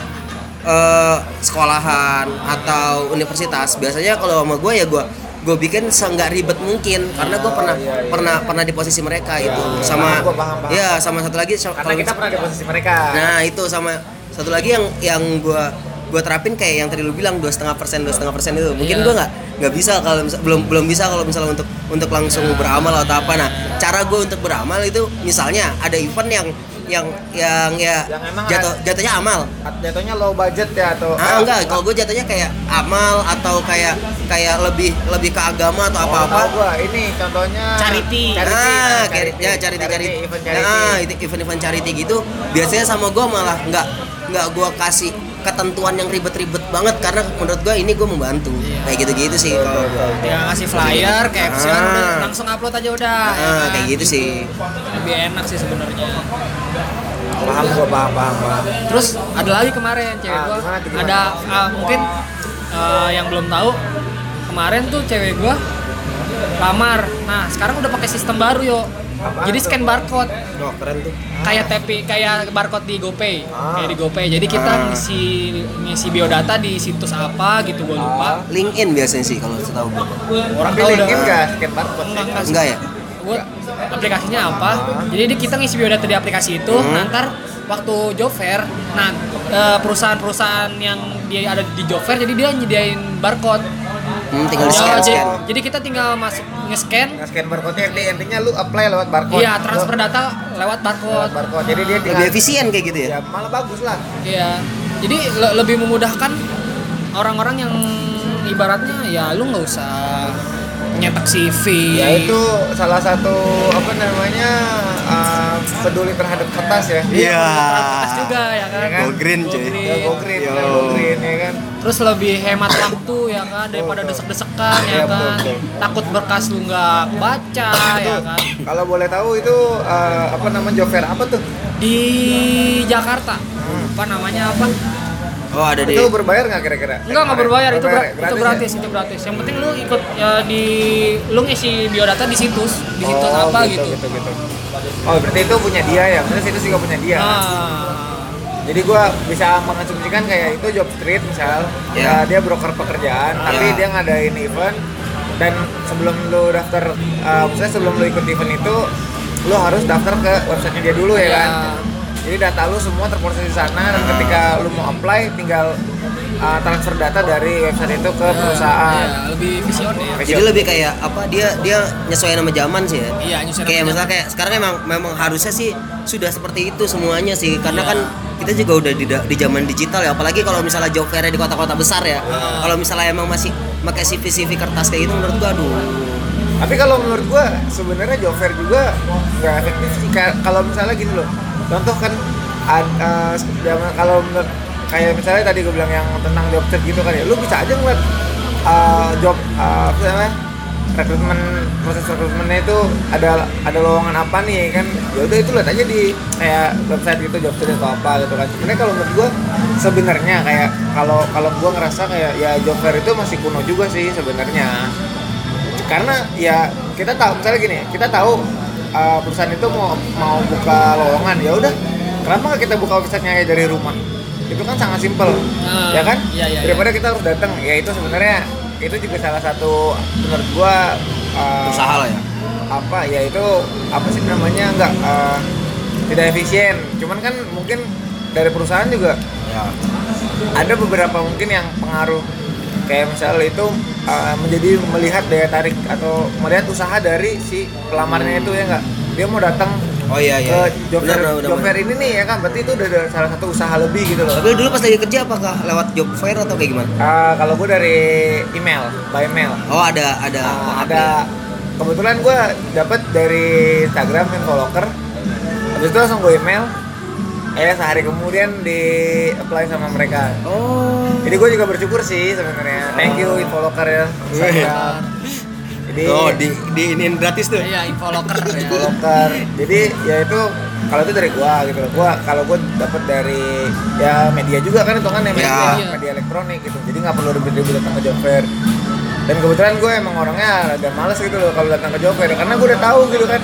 uh, sekolahan atau universitas biasanya kalau sama gua ya gua gua bikin seenggak ribet mungkin karena gua pernah oh, iya, iya. pernah pernah di posisi mereka ya, itu sama paham, paham. Ya sama satu lagi karena kalau kita mis- pernah di posisi mereka. Nah, itu sama satu lagi yang yang gua gua terapin kayak yang tadi lu bilang dua koma lima persen itu. Mungkin yeah. gua enggak enggak bisa kalau misal, belum belum bisa kalau misalnya untuk untuk langsung beramal atau apa. Nah, cara gue untuk beramal itu misalnya ada event yang yang yang ya yang jatuh, jatuhnya amal. Jatuhnya low budget ya atau ah, enggak, enggak. Kalau gue jatuhnya kayak amal atau kayak kayak lebih lebih ke agama atau apa-apa. Oh, gua ini contohnya charity. Charity. Nah, charity. Ya charity charity. Event charity. Nah, event-event charity gitu biasanya sama gue malah enggak enggak gue kasih ketentuan yang ribet-ribet banget karena menurut gue ini gue membantu yeah. Kayak gitu-gitu sih kalau ya ngasih flyer caption ah. Udah langsung upload aja udah ah, ya, kayak gitu, gitu sih lebih enak sih sebenarnya. Paham gue paham, paham paham terus ada lagi kemarin cewek ah, gue ada ah, mungkin uh, yang belum tahu kemarin tuh cewek gue lamar nah sekarang udah pakai sistem baru yo. Apaan jadi scan barcode. Oh, keren tuh. Kayak tepi, kayak barcode di GoPay. Ah. Kayak di GoPay. Jadi kita ah. ngisi ngisi biodata di situs apa gitu gua lupa. Ah. LinkedIn biasanya sih kalau setahu gua. Orang tahu LinkedIn enggak scan barcode? Enggak, enggak ya? Gua aplikasinya apa? Ah. Jadi kita ngisi biodata di aplikasi itu, hmm. nanti waktu job fair, nah perusahaan-perusahaan yang dia ada di job fair jadi dia nyediain barcode. Hmm, tinggal oh, scan, jadi, scan. Jadi kita tinggal masuk nge-scan. Nge-scan barcode-nya nanti intinya lu apply lewat barcode. Iya, transfer data lewat barcode. Lewat barcode. Jadi dia tinggal, lebih efisien kayak gitu ya. Ya, malah bagus lah. Iya. Jadi le- lebih memudahkan orang-orang yang ibaratnya ya lu enggak usah nyetak C V. Ya itu salah satu apa namanya uh, peduli terhadap kertas ya. Iya. Yeah. Kertas juga ya kan. Yeah, go green cuy. Go green. Yo. Go green ya kan. Terus lebih hemat waktu ya kan daripada desek-desekan ya kan. Takut berkas lu nggak baca ya kan. Kalau boleh tahu itu uh, apa namanya job fair apa tuh? Di Jakarta. Apa namanya apa? Oh, ada itu di... berbayar nggak kira-kira? Enggak, nggak berbayar, itu gra- gratis, itu gratis, ya? itu gratis. Yang penting lu ikut ya, di lu ngisi biodata di situs, di situs oh, apa gitu, gitu. gitu. Oh, berarti itu punya dia ya. Terus itu juga punya dia. Ah. Jadi gua bisa mengonsumsikan kayak itu Jobstreet misal, yeah. Ya, dia broker pekerjaan, ah. tapi dia ngadain event dan sebelum lu daftar uh, misalnya sebelum lu ikut event itu lu harus daftar ke websitenya dia dulu ya yeah. kan. Jadi data lu semua terproses di sana dan ketika lu mau apply tinggal uh, transfer data dari website itu ke perusahaan. Ya, lebih visioner. Jadi lebih kayak apa dia dia nyesuaiin sama zaman sih ya. Iya, nyesuaiin. Kayak misalnya kayak sekarang emang memang harusnya sih sudah seperti itu semuanya sih karena ya. Kan kita juga udah di, di zaman digital ya apalagi kalau misalnya job fair di kota-kota besar ya. Wow. Kalau misalnya emang masih pakai C V C V kertas kayak gitu menurut gua aduh. Tapi kalau menurut gua sebenarnya job fair juga enggak efektif sih kalau misalnya gini loh. Contoh kan uh, kalau kayak misalnya tadi gue bilang yang tentang job search gitu kan ya lu bisa aja ngeliat uh, job uh, apa namanya rekrutmen proses rekrutmennya itu ada ada lowongan apa nih kan ya udah itu lihat aja di kayak website gitu job search atau apa gitu kan sebenarnya kalau menurut gue sebenarnya kayak kalau kalau gue ngerasa kayak ya job fair itu masih kuno juga sih sebenarnya karena ya kita tahu misalnya gini kita tahu Uh, perusahaan itu mau mau buka lowongan ya udah kenapa nggak kita buka websitenya ya dari rumah itu kan sangat simpel uh, ya kan iya, iya, daripada iya. Kita harus datang ya itu sebenarnya itu juga salah satu menurut gua uh, usaha lah ya apa ya itu apa sih namanya nggak uh, tidak efisien cuman kan mungkin dari perusahaan juga ya. Ada beberapa mungkin yang pengaruh kayak misalnya itu uh, menjadi melihat daya tarik atau melihat usaha dari si pelamarnya itu ya enggak dia mau datang oh, iya, iya. ke job fair, job fair ini nih ya kan berarti itu udah ada salah satu usaha lebih gitu loh. Tapi dulu pas lagi kerja apakah lewat job fair atau kayak gimana? Uh, kalau gue dari email, by email. Oh ada ada uh, ada kebetulan gue dapat dari Instagram Himako. Habis itu langsung gue email. Eh sehari kemudian di apply sama mereka. Oh. Jadi gue juga bersyukur sih sebenarnya. Thank you Infoloker ya. Iya. Jadi oh, di di iniin gratis tuh. Iya, Infoloker ya. Infoloker. Jadi ya itu kalau itu dari gue gitu loh. Gue kalau gue dapat dari ya media juga kan itu kan ya, media, ya. media elektronik gitu. Jadi enggak perlu ribet-ribet datang ke job fair. Dan kebetulan gue emang orangnya agak malas gitu loh kalau datang ke job fair karena gue udah tahu gitu kan.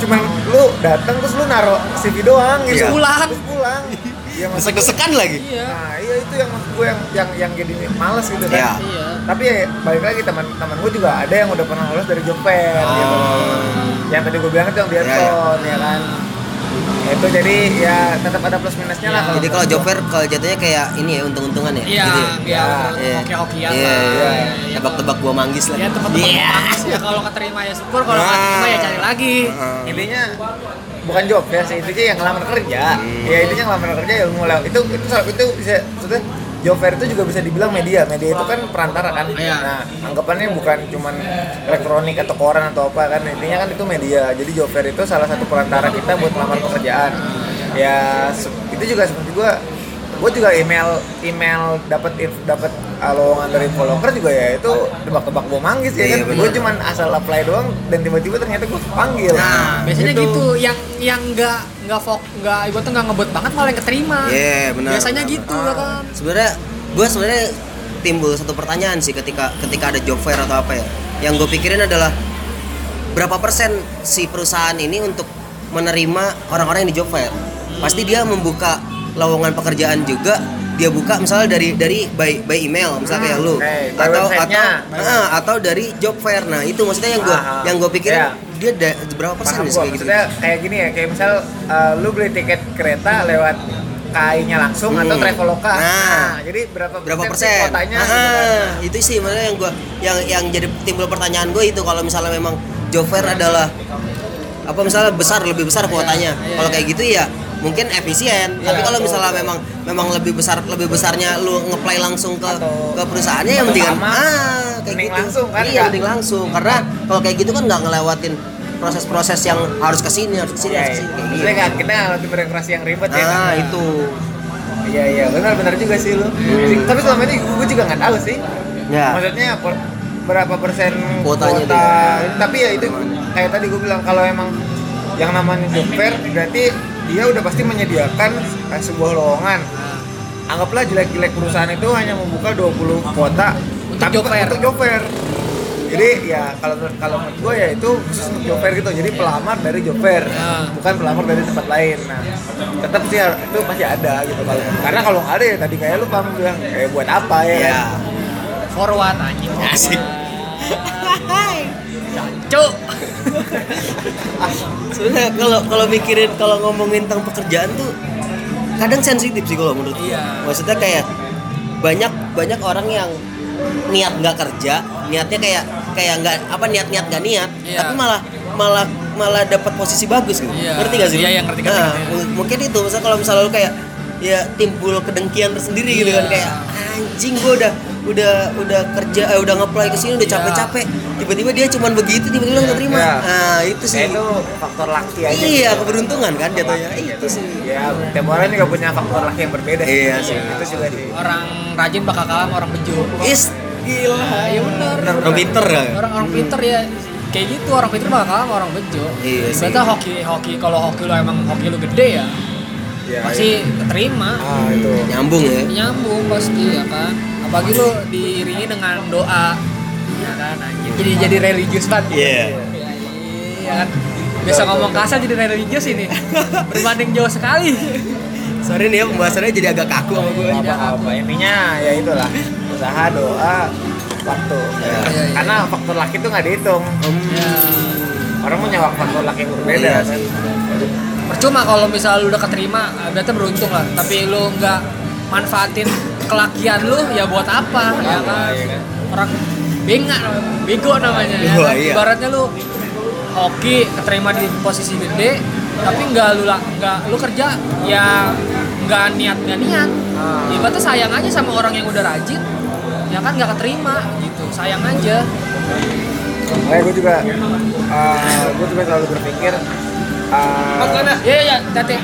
Cuman lu datang terus lu naro C V doang gitu. Terus pulang. Terus pulang. Iya, desek-desekan lagi. Iya. Nah, iya itu yang maksud gue yang yang yang jadi malas gitu kan. Iya. Tapi ya balik lagi teman-teman gue juga ada yang udah pernah lolos dari job fair oh. gitu. Yang tadi gue bilang itu yang Bianton ya, ya. ya kan. Itu jadi ya tetap ada plus minusnya ya. Lah. Jadi kalau job fair kalau jatuhnya kayak ini ya untung-untungan ya. Iya, iya. Oke-okean lah. Iya. Tebak-tebak gua manggis lah. Iya, tebak-tebak yeah. manggis. Ya kalau keterima ya syukur, kalau enggak nah. keterima ya cari lagi. Uh. Intinya bukan job ya, intinya yang ngelamar kerja. Hmm. Ya intinya ngelamar kerja ya ilmu lah. Itu itu itu bisa maksudnya job fair itu juga bisa dibilang media. Media itu kan perantara kan. Nah, anggapannya bukan cuman elektronik atau koran atau apa kan. Intinya kan itu media. Jadi job fair itu salah satu perantara kita buat ngelamar pekerjaan. Ya itu juga seperti gua gue juga email email dapat dapat lowongan dari follower juga ya itu tebak-tebak gue manggis ya kan. Iya, gue cuman asal apply doang dan tiba-tiba ternyata gue panggil. Nah, biasanya gitu, gitu yang yang enggak enggak fok enggak gue tuh enggak ngebut banget malah yang keterima. Iya, yeah, benar. Biasanya bener, gitu bener. Kan. Sebenarnya gue sebenarnya timbul satu pertanyaan sih ketika ketika ada job fair atau apa ya. Yang gue pikirin adalah berapa persen si perusahaan ini untuk menerima orang-orang yang di job fair. Hmm. Pasti dia membuka lowongan pekerjaan juga dia buka misalnya dari dari by by email misalnya hmm, kayak lu okay, atau atau uh, atau dari job fair. Nah itu maksudnya yang gua Aha. yang gua pikir yeah. dia da- berapa persen sih kayak gitu kayak gini ya kayak misal uh, lu beli tiket kereta lewat K I-nya langsung hmm. atau traveloka. Nah, nah, jadi berapa berapa persen kotanya nah, gitu kan. Itu sih maksudnya yang gua yang yang jadi timbul pertanyaan gua itu kalau misalnya memang job fair adalah apa misalnya besar lebih besar kuotanya. Yeah, yeah, kalau kayak gitu ya mungkin efisien, ya, tapi kalau misalnya memang memang lebih besar lebih besarnya lu ngeplay langsung ke ke perusahaannya yang penting ah kayak gitu langsung, kan iya penting langsung ya. Karena kalau kayak gitu kan nggak ngelewatin proses-proses yang harus kesini harus kesini ya, harus kesini kayak gitu kan kita ngelewatin birokrasi yang ribet ah, ya ah itu iya iya benar-benar juga sih lu hmm. tapi selama ini gue juga nggak tahu sih ya. Maksudnya per- berapa persen kuotanya kuota, tapi ya itu kayak tadi gue bilang kalau emang yang namanya job fair berarti dia udah pasti menyediakan sebuah lowongan. Anggaplah jelek-jelek perusahaan itu hanya membuka dua puluh kuota untuk, untuk job fair. Jadi ya kalau kalau menurut gue ya itu khusus untuk job fair gitu. Jadi pelamar dari job fair, bukan pelamar dari tempat lain. Nah, tetap sih itu pasti ada gitu kalau. Karena kalau nggak ada ya tadi kayak lu Pam bilang kayak buat apa ya? Ya. Forward anjing. Asik. Cuk. Sebenarnya kalau kalau mikirin kalau ngomongin tentang pekerjaan tuh kadang sensitif sih kalau menurut gue. Iya. Maksudnya kayak banyak banyak orang yang niat nggak kerja, niatnya kayak kayak nggak apa niat-niat nggak niat, iya. Tapi malah malah malah dapat posisi bagus gitu. Iya. Ngerti nggak sih? Iya, yang ngerti kan. Nah, m- mungkin itu misalnya kalau misalnya lu kayak ya timbul kedengkian tersendiri iya. Gitu kan kayak anjing gue udah udah udah kerja eh, udah ngeplay ke sini udah capek-capek tiba-tiba dia cuman begitu tiba-tiba nggak terima ya. Nah itu sih ya, itu faktor laki aja iya gitu. Keberuntungan kan jatuhnya iya, itu sih ya tiap orang juga punya faktor laki yang berbeda iya sih iya. Itu juga sih orang rajin bakal kalah sama orang penjual is gila ya benar orang pinter kan orang-orang pinter ya kayak gitu orang pinter bakal kalah sama orang penjual iya sih ternyata hoki hoki kalau hoki lo emang hoki lo gede ya ya, pasti ya. Keterima ah, itu. Nyambung ya nyambung pasti ya kan apalagi lo diiringi dengan doa ya kan anjir. jadi jadi religius banget yeah. ya, ya kan bisa ngomong kasar jadi religius ini berbanding jauh sekali sorry nih ya pembahasannya jadi agak kaku sama gue apa-apa intinya ya itulah usaha doa waktu ya. Ya, ya, karena ya. Faktor laki tuh nggak dihitung ya. Orang mau nyawak faktor laki yang berbeda ya, kan percuma kalau misalnya lu udah keterima berarti beruntung lah tapi lu nggak manfaatin kelakian lu ya buat apa ya kan orang bingat bego namanya ya kan? Ibaratnya lu hoki keterima di posisi gede tapi nggak lu nggak lu kerja ya nggak niat nggak niat ibaratnya sayang aja sama orang yang udah rajin ya kan nggak keterima gitu sayang aja kayak gue juga uh, gue juga selalu berpikir Makanya, uh, ya ya, Tati.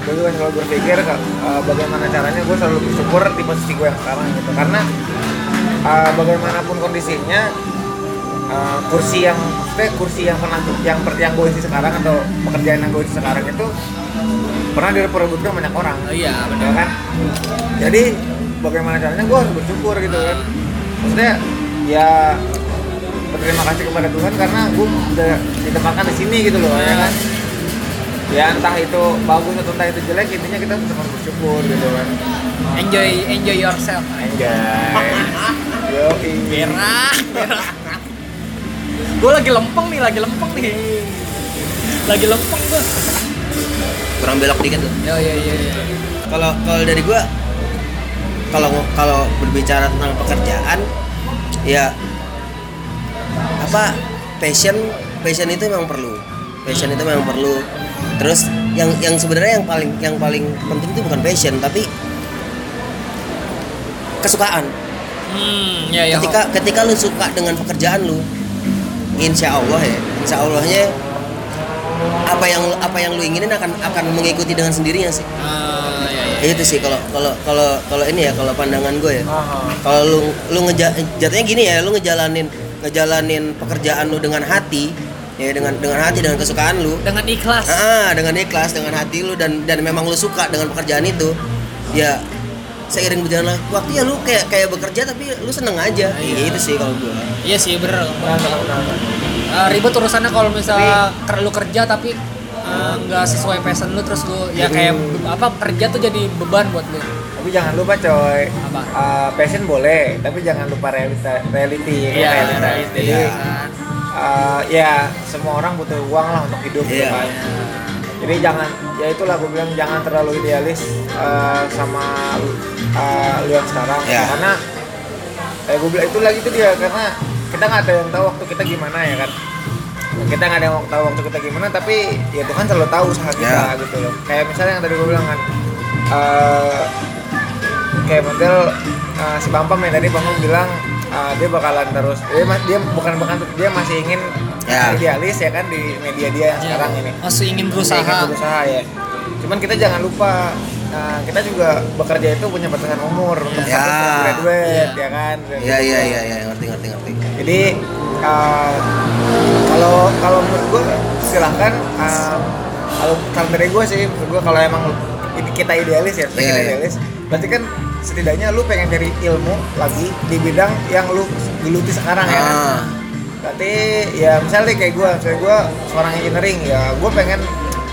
Gue juga selalu berpikir uh, bagaimana caranya gue selalu bersyukur di posisi gue yang sekarang gitu. Karena uh, bagaimanapun kondisinya, uh, kursi yang, maksudnya kursi yang pernah yang yang gue isi sekarang atau pekerjaan yang gue isi sekarang itu pernah diperebutkan banyak orang. Oh, iya, benar kan? Jadi bagaimana caranya gue harus bersyukur gitu kan? Maksudnya, ya. Berterima kasih kepada Tuhan karena gue udah ditempatkan di sini gitu loh ya kan ya entah itu bagus atau entah itu jelek intinya kita harus bersyukur gitu kan enjoy enjoy yourself enjoy yo merah merah gue lagi lempeng nih lagi lempeng nih lagi lempeng gue kurang belok dikit tuh ya ya ya kalau kalau dari gue kalau kalau berbicara tentang pekerjaan ya apa passion passion itu memang perlu Passion itu memang perlu. Terus yang yang sebenarnya yang paling yang paling penting itu bukan passion tapi kesukaan. Hmm, ya, ya. Ketika ketika lu suka dengan pekerjaan lu, insya Allah ya, insya Allahnya apa yang apa yang lu inginin akan akan mengikuti dengan sendirinya sih. Uh, ya, ya, ya. Itu sih kalau kalau kalau kalau ini ya kalau pandangan gue ya. Uh-huh. Kalau lu lu ngeja, jatuhnya gini ya, lu ngejalanin ngejalanin pekerjaan lu dengan hati, ya dengan dengan hati dengan kesukaan lu. Dengan ikhlas. Ah, dengan ikhlas, dengan hati lu dan dan memang lu suka dengan pekerjaan itu. Ya seiring berjalan waktu ya lu kayak kayak bekerja tapi lu seneng aja. Nah, iya. Itu sih kalau gue. Iya sih bener. Uh, ribet urusannya kalau misalnya tapi, lu kerja tapi nggak uh, sesuai passion lu terus lu ya kayak apa kerja tuh jadi beban buat lu. Tapi jangan lupa coy. Apa? Uh, passion boleh tapi jangan lupa realita reality. Iya. Realita. Realita. Jadi uh, ya semua orang butuh uang lah untuk hidup. Iya. Kan? Jadi jangan ya itulah gue bilang jangan terlalu idealis uh, sama uh, lu yang sekarang ya. Karena eh gue bilang itu lagi tuh dia karena kita nggak ada yang tahu waktu kita gimana ya kan, kita nggak ada yang tahu waktu kita gimana tapi ya Tuhan selalu tahu usaha kita ya. Gitu loh kayak misalnya yang tadi gue bilang kan uh, kayak model uh, si Pampam ya tadi Pampam bilang uh, dia bakalan terus dia, dia bukan bukan dia masih ingin ya. Idealis ya kan di media dia yang ya. Sekarang ini masih ingin berusaha ingin berusaha ya cuman kita jangan lupa nah, kita juga bekerja itu punya batasan umur untuk ya. Satu graduate ya, ya kan iya iya iya ya. ngerti ngerti ngerti jadi kalau uh, kalau menurut gue silahkan kalau uh, kalau dari gue sih menurut gue kalau emang kita idealis ya, ya kita ya. Idealis berarti kan setidaknya lu pengen cari ilmu lagi di bidang yang lu geluti sekarang ah. Ya kan? Berarti ya misalnya kayak gue, misalnya gue seorang engineering ya gue pengen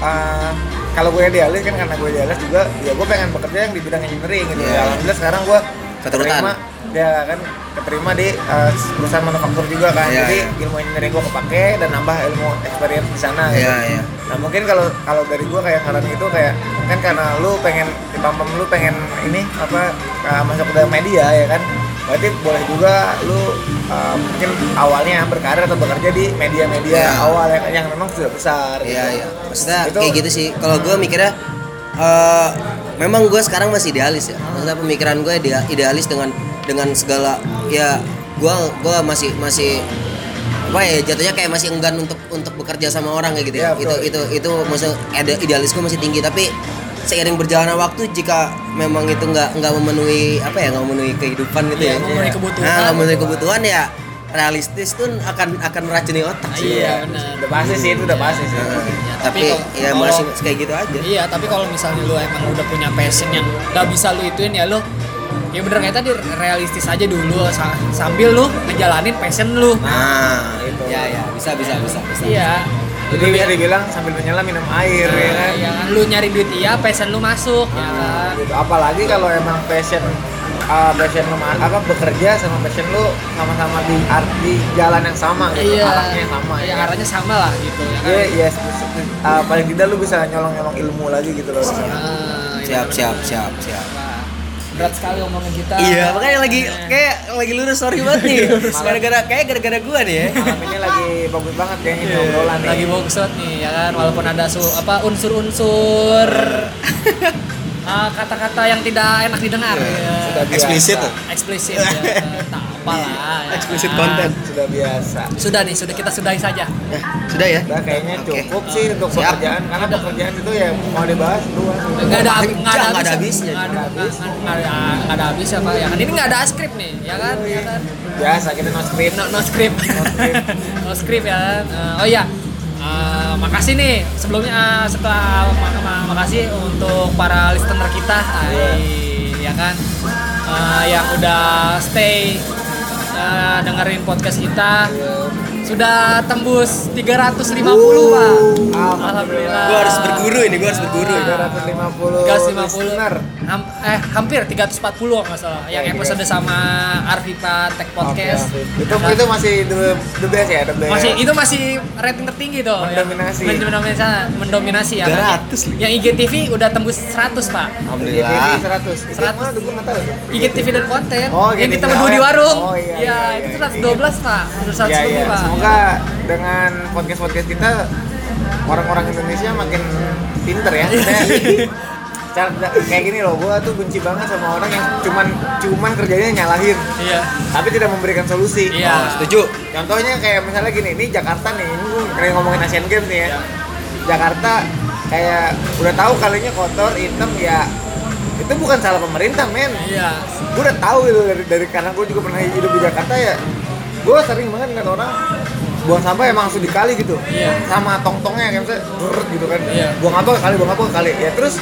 uh, kalau gue idealis kan karena gue idealis juga ya gue pengen bekerja yang di bidang engineering gitu yeah. Ya alhamdulillah sekarang gue keterima ya kan keterima di uh, perusahaan manufaktur juga kan yeah, jadi yeah. Ilmu engineering gue kepake dan nambah ilmu experience di sana yeah, gitu yeah. Nah mungkin kalau kalau dari gue kayak saran itu kayak kan karena lu pengen di Pampam lu pengen ini apa uh, masuk ke dalam media ya kan berarti boleh juga lu uh, mungkin awalnya berkarir atau bekerja di media-media yeah. Awal yang, yang memang sudah besar yeah, gitu. Iya, yeah. Maksudnya itu, kayak gitu sih, kalau gue mikirnya uh, memang gue sekarang masih idealis ya. Maksudnya pemikiran gue idealis dengan dengan segala ya gue gue masih masih apa ya jatuhnya kayak masih enggan untuk untuk bekerja sama orang kayak gitu yeah, ya. Itu itu itu maksudnya idealis gue masih tinggi tapi seiring berjalannya waktu jika memang itu nggak nggak memenuhi apa ya nggak memenuhi kehidupan gitu iya, ya memenuhi kebutuhan nah memenuhi kebutuhan ya realistis tuh akan akan meracuni otak sih iya benar udah pasti sih itu udah pasti sih nah, ya, tapi, tapi ya masih kayak gitu aja iya tapi kalau misalnya lu emang udah punya passion yang nggak bisa lu ituin ya lu ya bener kayak tadi realistis aja dulu sambil lu ngejalanin passion lu nah itu ya ya bisa bisa bisa bisa iya jadi bisa dibilang sambil menyelam minum air nah, ya kan ya, lu nyari duit iya passion lu masuk nah, ya kan gitu. Apalagi kalau emang passion uh, passion lu apa bekerja sama passion lu sama-sama di, di jalan yang sama gitu iya, arahnya yang sama iya, ya arahnya sama lah gitu ya kan iya uh, paling tidak lu bisa nyolong-nyolong ilmu lagi gitu loh nah, siap, siap siap siap siap berat sekali ngomongin kita iya makanya lagi kayak lagi lurus sorry banget nih gara-gara kayak gara-gara gue nih ya malam ini lagi bagus banget kayaknya yeah. Ngobrolan nih lagi bagus banget nih ya kan walaupun ada su apa unsur-unsur uh, kata-kata yang tidak enak didengar yeah. Ya. Eksplisit eksplisit ya tak apalah ya. Eksplisit konten sudah biasa sudah nih sudah kita sudahi saja eh, sudah ya sudah kayaknya okay. Cukup uh, sih untuk siap. Pekerjaan karena pekerjaan itu ya mau dibahas luas nggak ada nggak ada, ada habisnya nggak ada nggak ada habis apa ya kan ini nggak ada skrip nih ya kan ya kan biasa kita no skrip no, no skrip no skrip ya kan uh, oh ya uh, makasih nih sebelumnya uh, setelah mak- mak- makasih untuk para listener kita ay, ya kan uh, yang udah stay uh, dengerin podcast kita sudah tembus tiga ratus lima puluh Pak. Alhamdulillah. Alhamdulillah. Gua harus berguru ini, gua harus berguru. tiga ratus lima puluh. tiga ratus lima puluh. Ham, eh hampir tiga ratus empat puluh kalau enggak salah. Yang yeah, episode yeah. Sama Arvi Pak Tech Podcast. Okay, okay. Itu itu masih the, the best ya, the best. Masih itu masih rating tertinggi tuh. Mendominasi. Ya. Mendominasi. Mendominasi ya. tiga ratus. Yang I G T V udah tembus seratus Pak. Alhamdulillah. I G T V seratus. seratus. Itu enggak tahu. I G T V dan konten. Oh, yang kita berdua di warung. Oh, iya, ya, iya, itu seratus dua belas iya. Pak. seratus dua belas iya, iya. Pak. Semoga dengan podcast-podcast kita orang-orang Indonesia makin pinter ya. Cara, kayak gini loh, gue tuh benci banget sama orang yang cuman cuman kerjanya nyalahin, iya. Tapi tidak memberikan solusi. Iya. Oh, setuju. Contohnya kayak misalnya gini, ini Jakarta nih, ini gue kayak ngomongin Asian Games nih ya. Iya. Jakarta kayak udah tahu kalinya kotor, hitam ya. Itu bukan salah pemerintah, men. Iya. Gue udah tahu itu dari dari karena gue juga pernah hidup di Jakarta ya. Gue sering banget ngeliat orang buang sampah emang langsung dikali gitu. Iya. Sama tong-tongnya kayak misalnya gitu kan. Iya. Buang apa kali, buang apa kali. Ya terus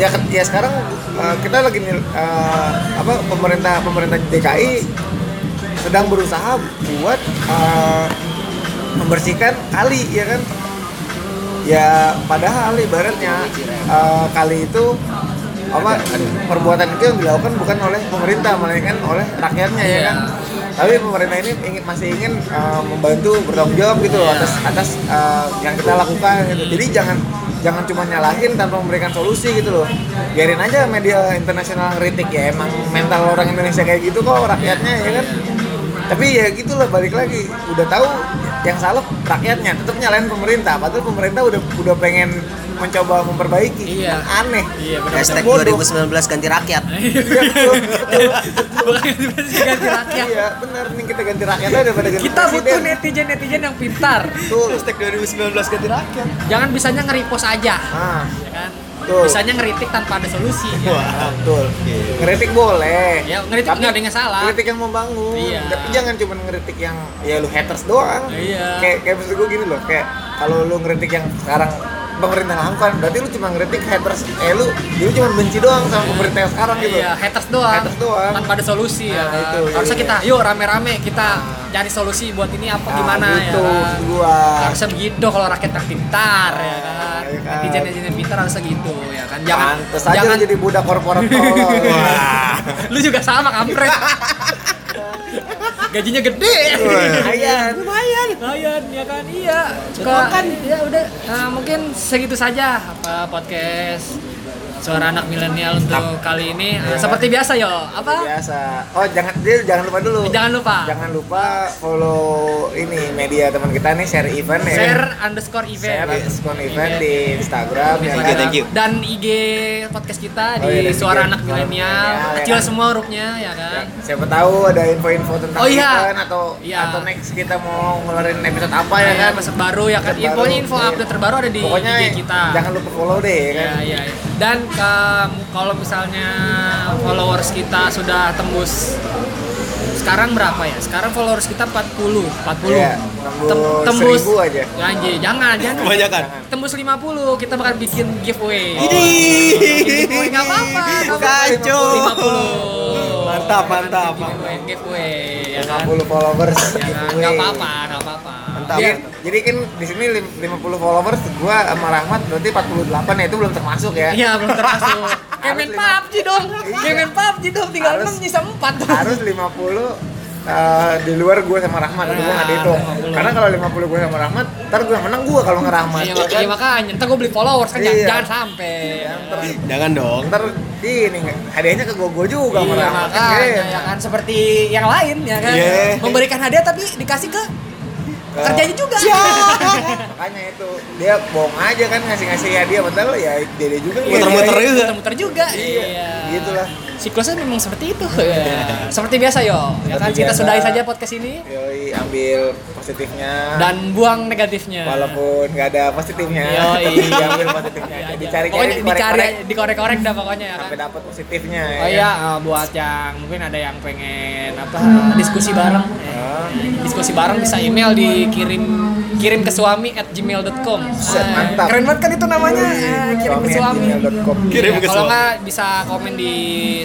ya, ya sekarang uh, kita lagi uh, apa pemerintah pemerintah D K I sedang berusaha buat uh, membersihkan kali ya kan ya, padahal ibaratnya uh, kali itu apa perbuatan itu yang dilakukan bukan oleh pemerintah melainkan oleh rakyatnya ya kan, tapi pemerintah ini ingin, masih ingin uh, membantu bertanggung jawab gitu loh atas atas uh, yang kita lakukan gitu. Jadi jangan jangan cuma nyalahin tanpa memberikan solusi gitu loh. Biarin aja media internasional kritik ya, emang mental orang Indonesia kayak gitu kok rakyatnya ya kan. Tapi ya gitulah, balik lagi udah tahu yang salah rakyatnya tetap nyalahin pemerintah, padahal pemerintah udah udah pengen mencoba memperbaiki. Iya. Aneh. Iya, hashtag dua ribu sembilan belas ganti rakyat. Bukan ganti rakyat. Iya, benar nih, kita ganti rakyat aja daripada ganti. Kita butuh netizen-netizen yang pintar. Tuh, hashtag dua ribu sembilan belas ganti rakyat. Jangan bisanya nge-repost aja. Nah, ya kan? Tuh. Bisanya ngeritik tanpa ada solusi. Wah, ya. Betul. Yeah. Ngeritik boleh. Ya, ngeritik tapi enggak ada yang salah. Ngeritik yang membangun. Iya. Tapi jangan cuma ngeritik yang ya lu haters doang. Iya. Kayak kayak maksud gue gini loh, kayak kalau lu ngeritik yang sekarang pemerintah lakukan, berarti lu cuma ngeritik haters, eh lu, lu cuma benci doang sama pemerintah yang sekarang gitu. Iya, haters doang. Haters doang. Tanpa ada solusi nah, ya. Itu, harusnya iya. Kita, yuk rame-rame kita nah. cari solusi buat ini apa nah, gimana gitu, ya. Kan? Gua. Harusnya begitu kalau rakyat tak pintar nah, ya kan. Netizen-netizen ya, pintar harusnya gitu ya kan. Jangan terus aja jangan... jadi budak korporator. Wah. Lu juga sama kampret. Gajinya gede. Lumayan. Lumayan. Lumayan ya kan. Iya. Kan ya udah uh, mungkin segitu saja apa podcast Suara Anak Milenial untuk Ap. kali ini. Uh, ya. Seperti biasa yo. Apa? Biasa. Oh, jangan jangan lupa dulu. Jangan lupa. Jangan lupa follow ini media teman kita nih, share event ya. Share underscore event. Share underscore event di Instagram ya. Dan I G podcast kita oh, di ya, Suara Anak Milenial. Kecil ya, semua hurufnya ya kan. Ya. Siapa tahu ada info-info tentang oh, iya. event atau ya. atau next kita mau ngeluarin episode apa ya, ya kan, episode baru ya kan. Infonya info ya. update terbaru ada di Pokoknya, I G kita. Jangan lupa follow deh ya kan. Ya, ya, ya. Dan kalau misalnya followers kita sudah tembus sekarang berapa ya? Sekarang followers kita empat puluh, empat puluh. Yeah, tembus seribu aja. Anjir, jangan, jangan. Kebanyakan. Tembus lima puluh, kita bakal bikin giveaway. Oh. Ini giveaway enggak apa-apa. Kacau. lima puluh. Mantap, mantap. Giveaway, giveaway. Ya kan? lima puluh followers. Enggak ya apa-apa, enggak apa-apa. Mantap. Jadi, jadi kan di sini lima puluh followers gua sama Rahmat berarti empat puluh delapan ya, itu belum termasuk ya. Iya, belum termasuk. Kayak main P U B G dong. Kayak main P U B G dong, tinggal harus, enam, nyisa empat. Harus lima puluh Uh, di luar gue sama Rahmat, nah, gue nggak dihitung karena kalau lima puluh gue sama Rahmat, ntar gue menang gue kalau ngerahmat. Iya makanya, makanya ntar gue beli followers kan, iya. jangan sampai, ya, ntar, jangan dong. Ntar ini hadiahnya ke gue juga iya, sama Rahmat. Makanya, ya kan seperti yang lain ya kan, yeah. memberikan hadiah tapi dikasih ke uh, kerjanya juga. Ya. Makanya itu dia bohong aja kan ngasih-ngasih hadiah, padahal ya dia juga muter-muter iya, juga. Muter-muter juga. Iya, iya. Gitulah. Siklusnya memang seperti itu. Yeah. Seperti biasa yo. Ya kan kita sudahi saja podcast ini. Yoi, ambil positifnya dan buang negatifnya. Walaupun enggak ada positifnya. Yoi, ambil positifnya. Ya, dicari pokoknya dicari dikorek-korek dah pokoknya ya kan. Sampai dapat positifnya ya. Oh iya, uh, buat yang mungkin ada yang pengen apa diskusi bareng. Uh. Diskusi bareng bisa email dikirim kirim ke suami at gmail dot com. Mantap. Keren banget kan itu namanya. Yoi, kirim ke suami. Kirim ke suami. Kalau enggak bisa komen di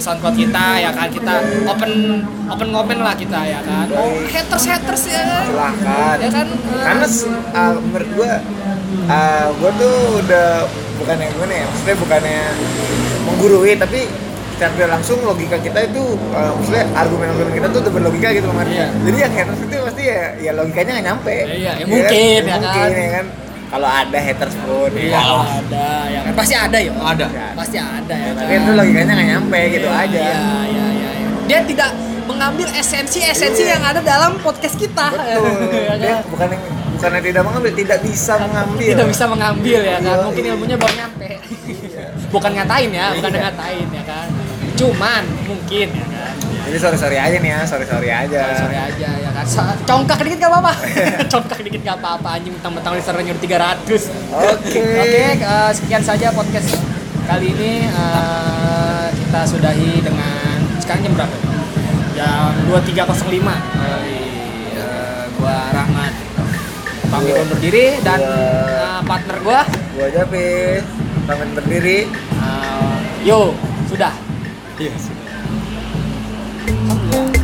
SoundCloud kita ya kan, kita open open komen lah kita ya kan. Oh, haters haters ya kan. Silahkan. Ya kan. Karena uh, menurut gue, uh, gue tuh udah bukannya gimana ya, maksudnya bukannya menggurui tapi secara langsung logika kita itu, uh, maksudnya argumen-argumen kita tuh udah berlogika gitu kan. Iya. Jadi yang haters itu pasti ya, ya logikanya nggak nyampe. Iya, ya, ya mungkin ya, ya mungkin, kan. Ya kan? Kalau ada haters pun iya, kalau ada ya kan pasti ada ya ada pasti ada ya, ya tapi itu logikanya nggak nyampe ya, gitu ya, aja ya, ya, ya, ya. Dia tidak mengambil esensi esensi ya. yang ada dalam podcast kita. Betul. Ya, kan? Dia bukan yang bukannya tidak mengambil, tidak bisa mengambil. Tidak bisa mengambil ya kan. Mungkin ilmunya baru nyampe. Bukan ngatain ya, bukan ngatain ya kan. Cuman mungkin ya kan. Jadi sorry-sorry aja nih ya, sorry-sorry aja. Sorry aja ya kan. Congkak dikit enggak apa-apa. Congkak dikit enggak apa-apa anjing, mentang-mentang listener nyuruh tiga ratus. Oke. Okay. Oke, okay, uh, sekian saja podcast kali ini uh, kita sudahi dengan sekarang jam berapa? Jam dua puluh tiga nol lima. Uh, uh, gua Rahmat pamit undur diri dan uh, partner gua gua Javi pamit berdiri. Uh, yo, sudah. Iya, sudah.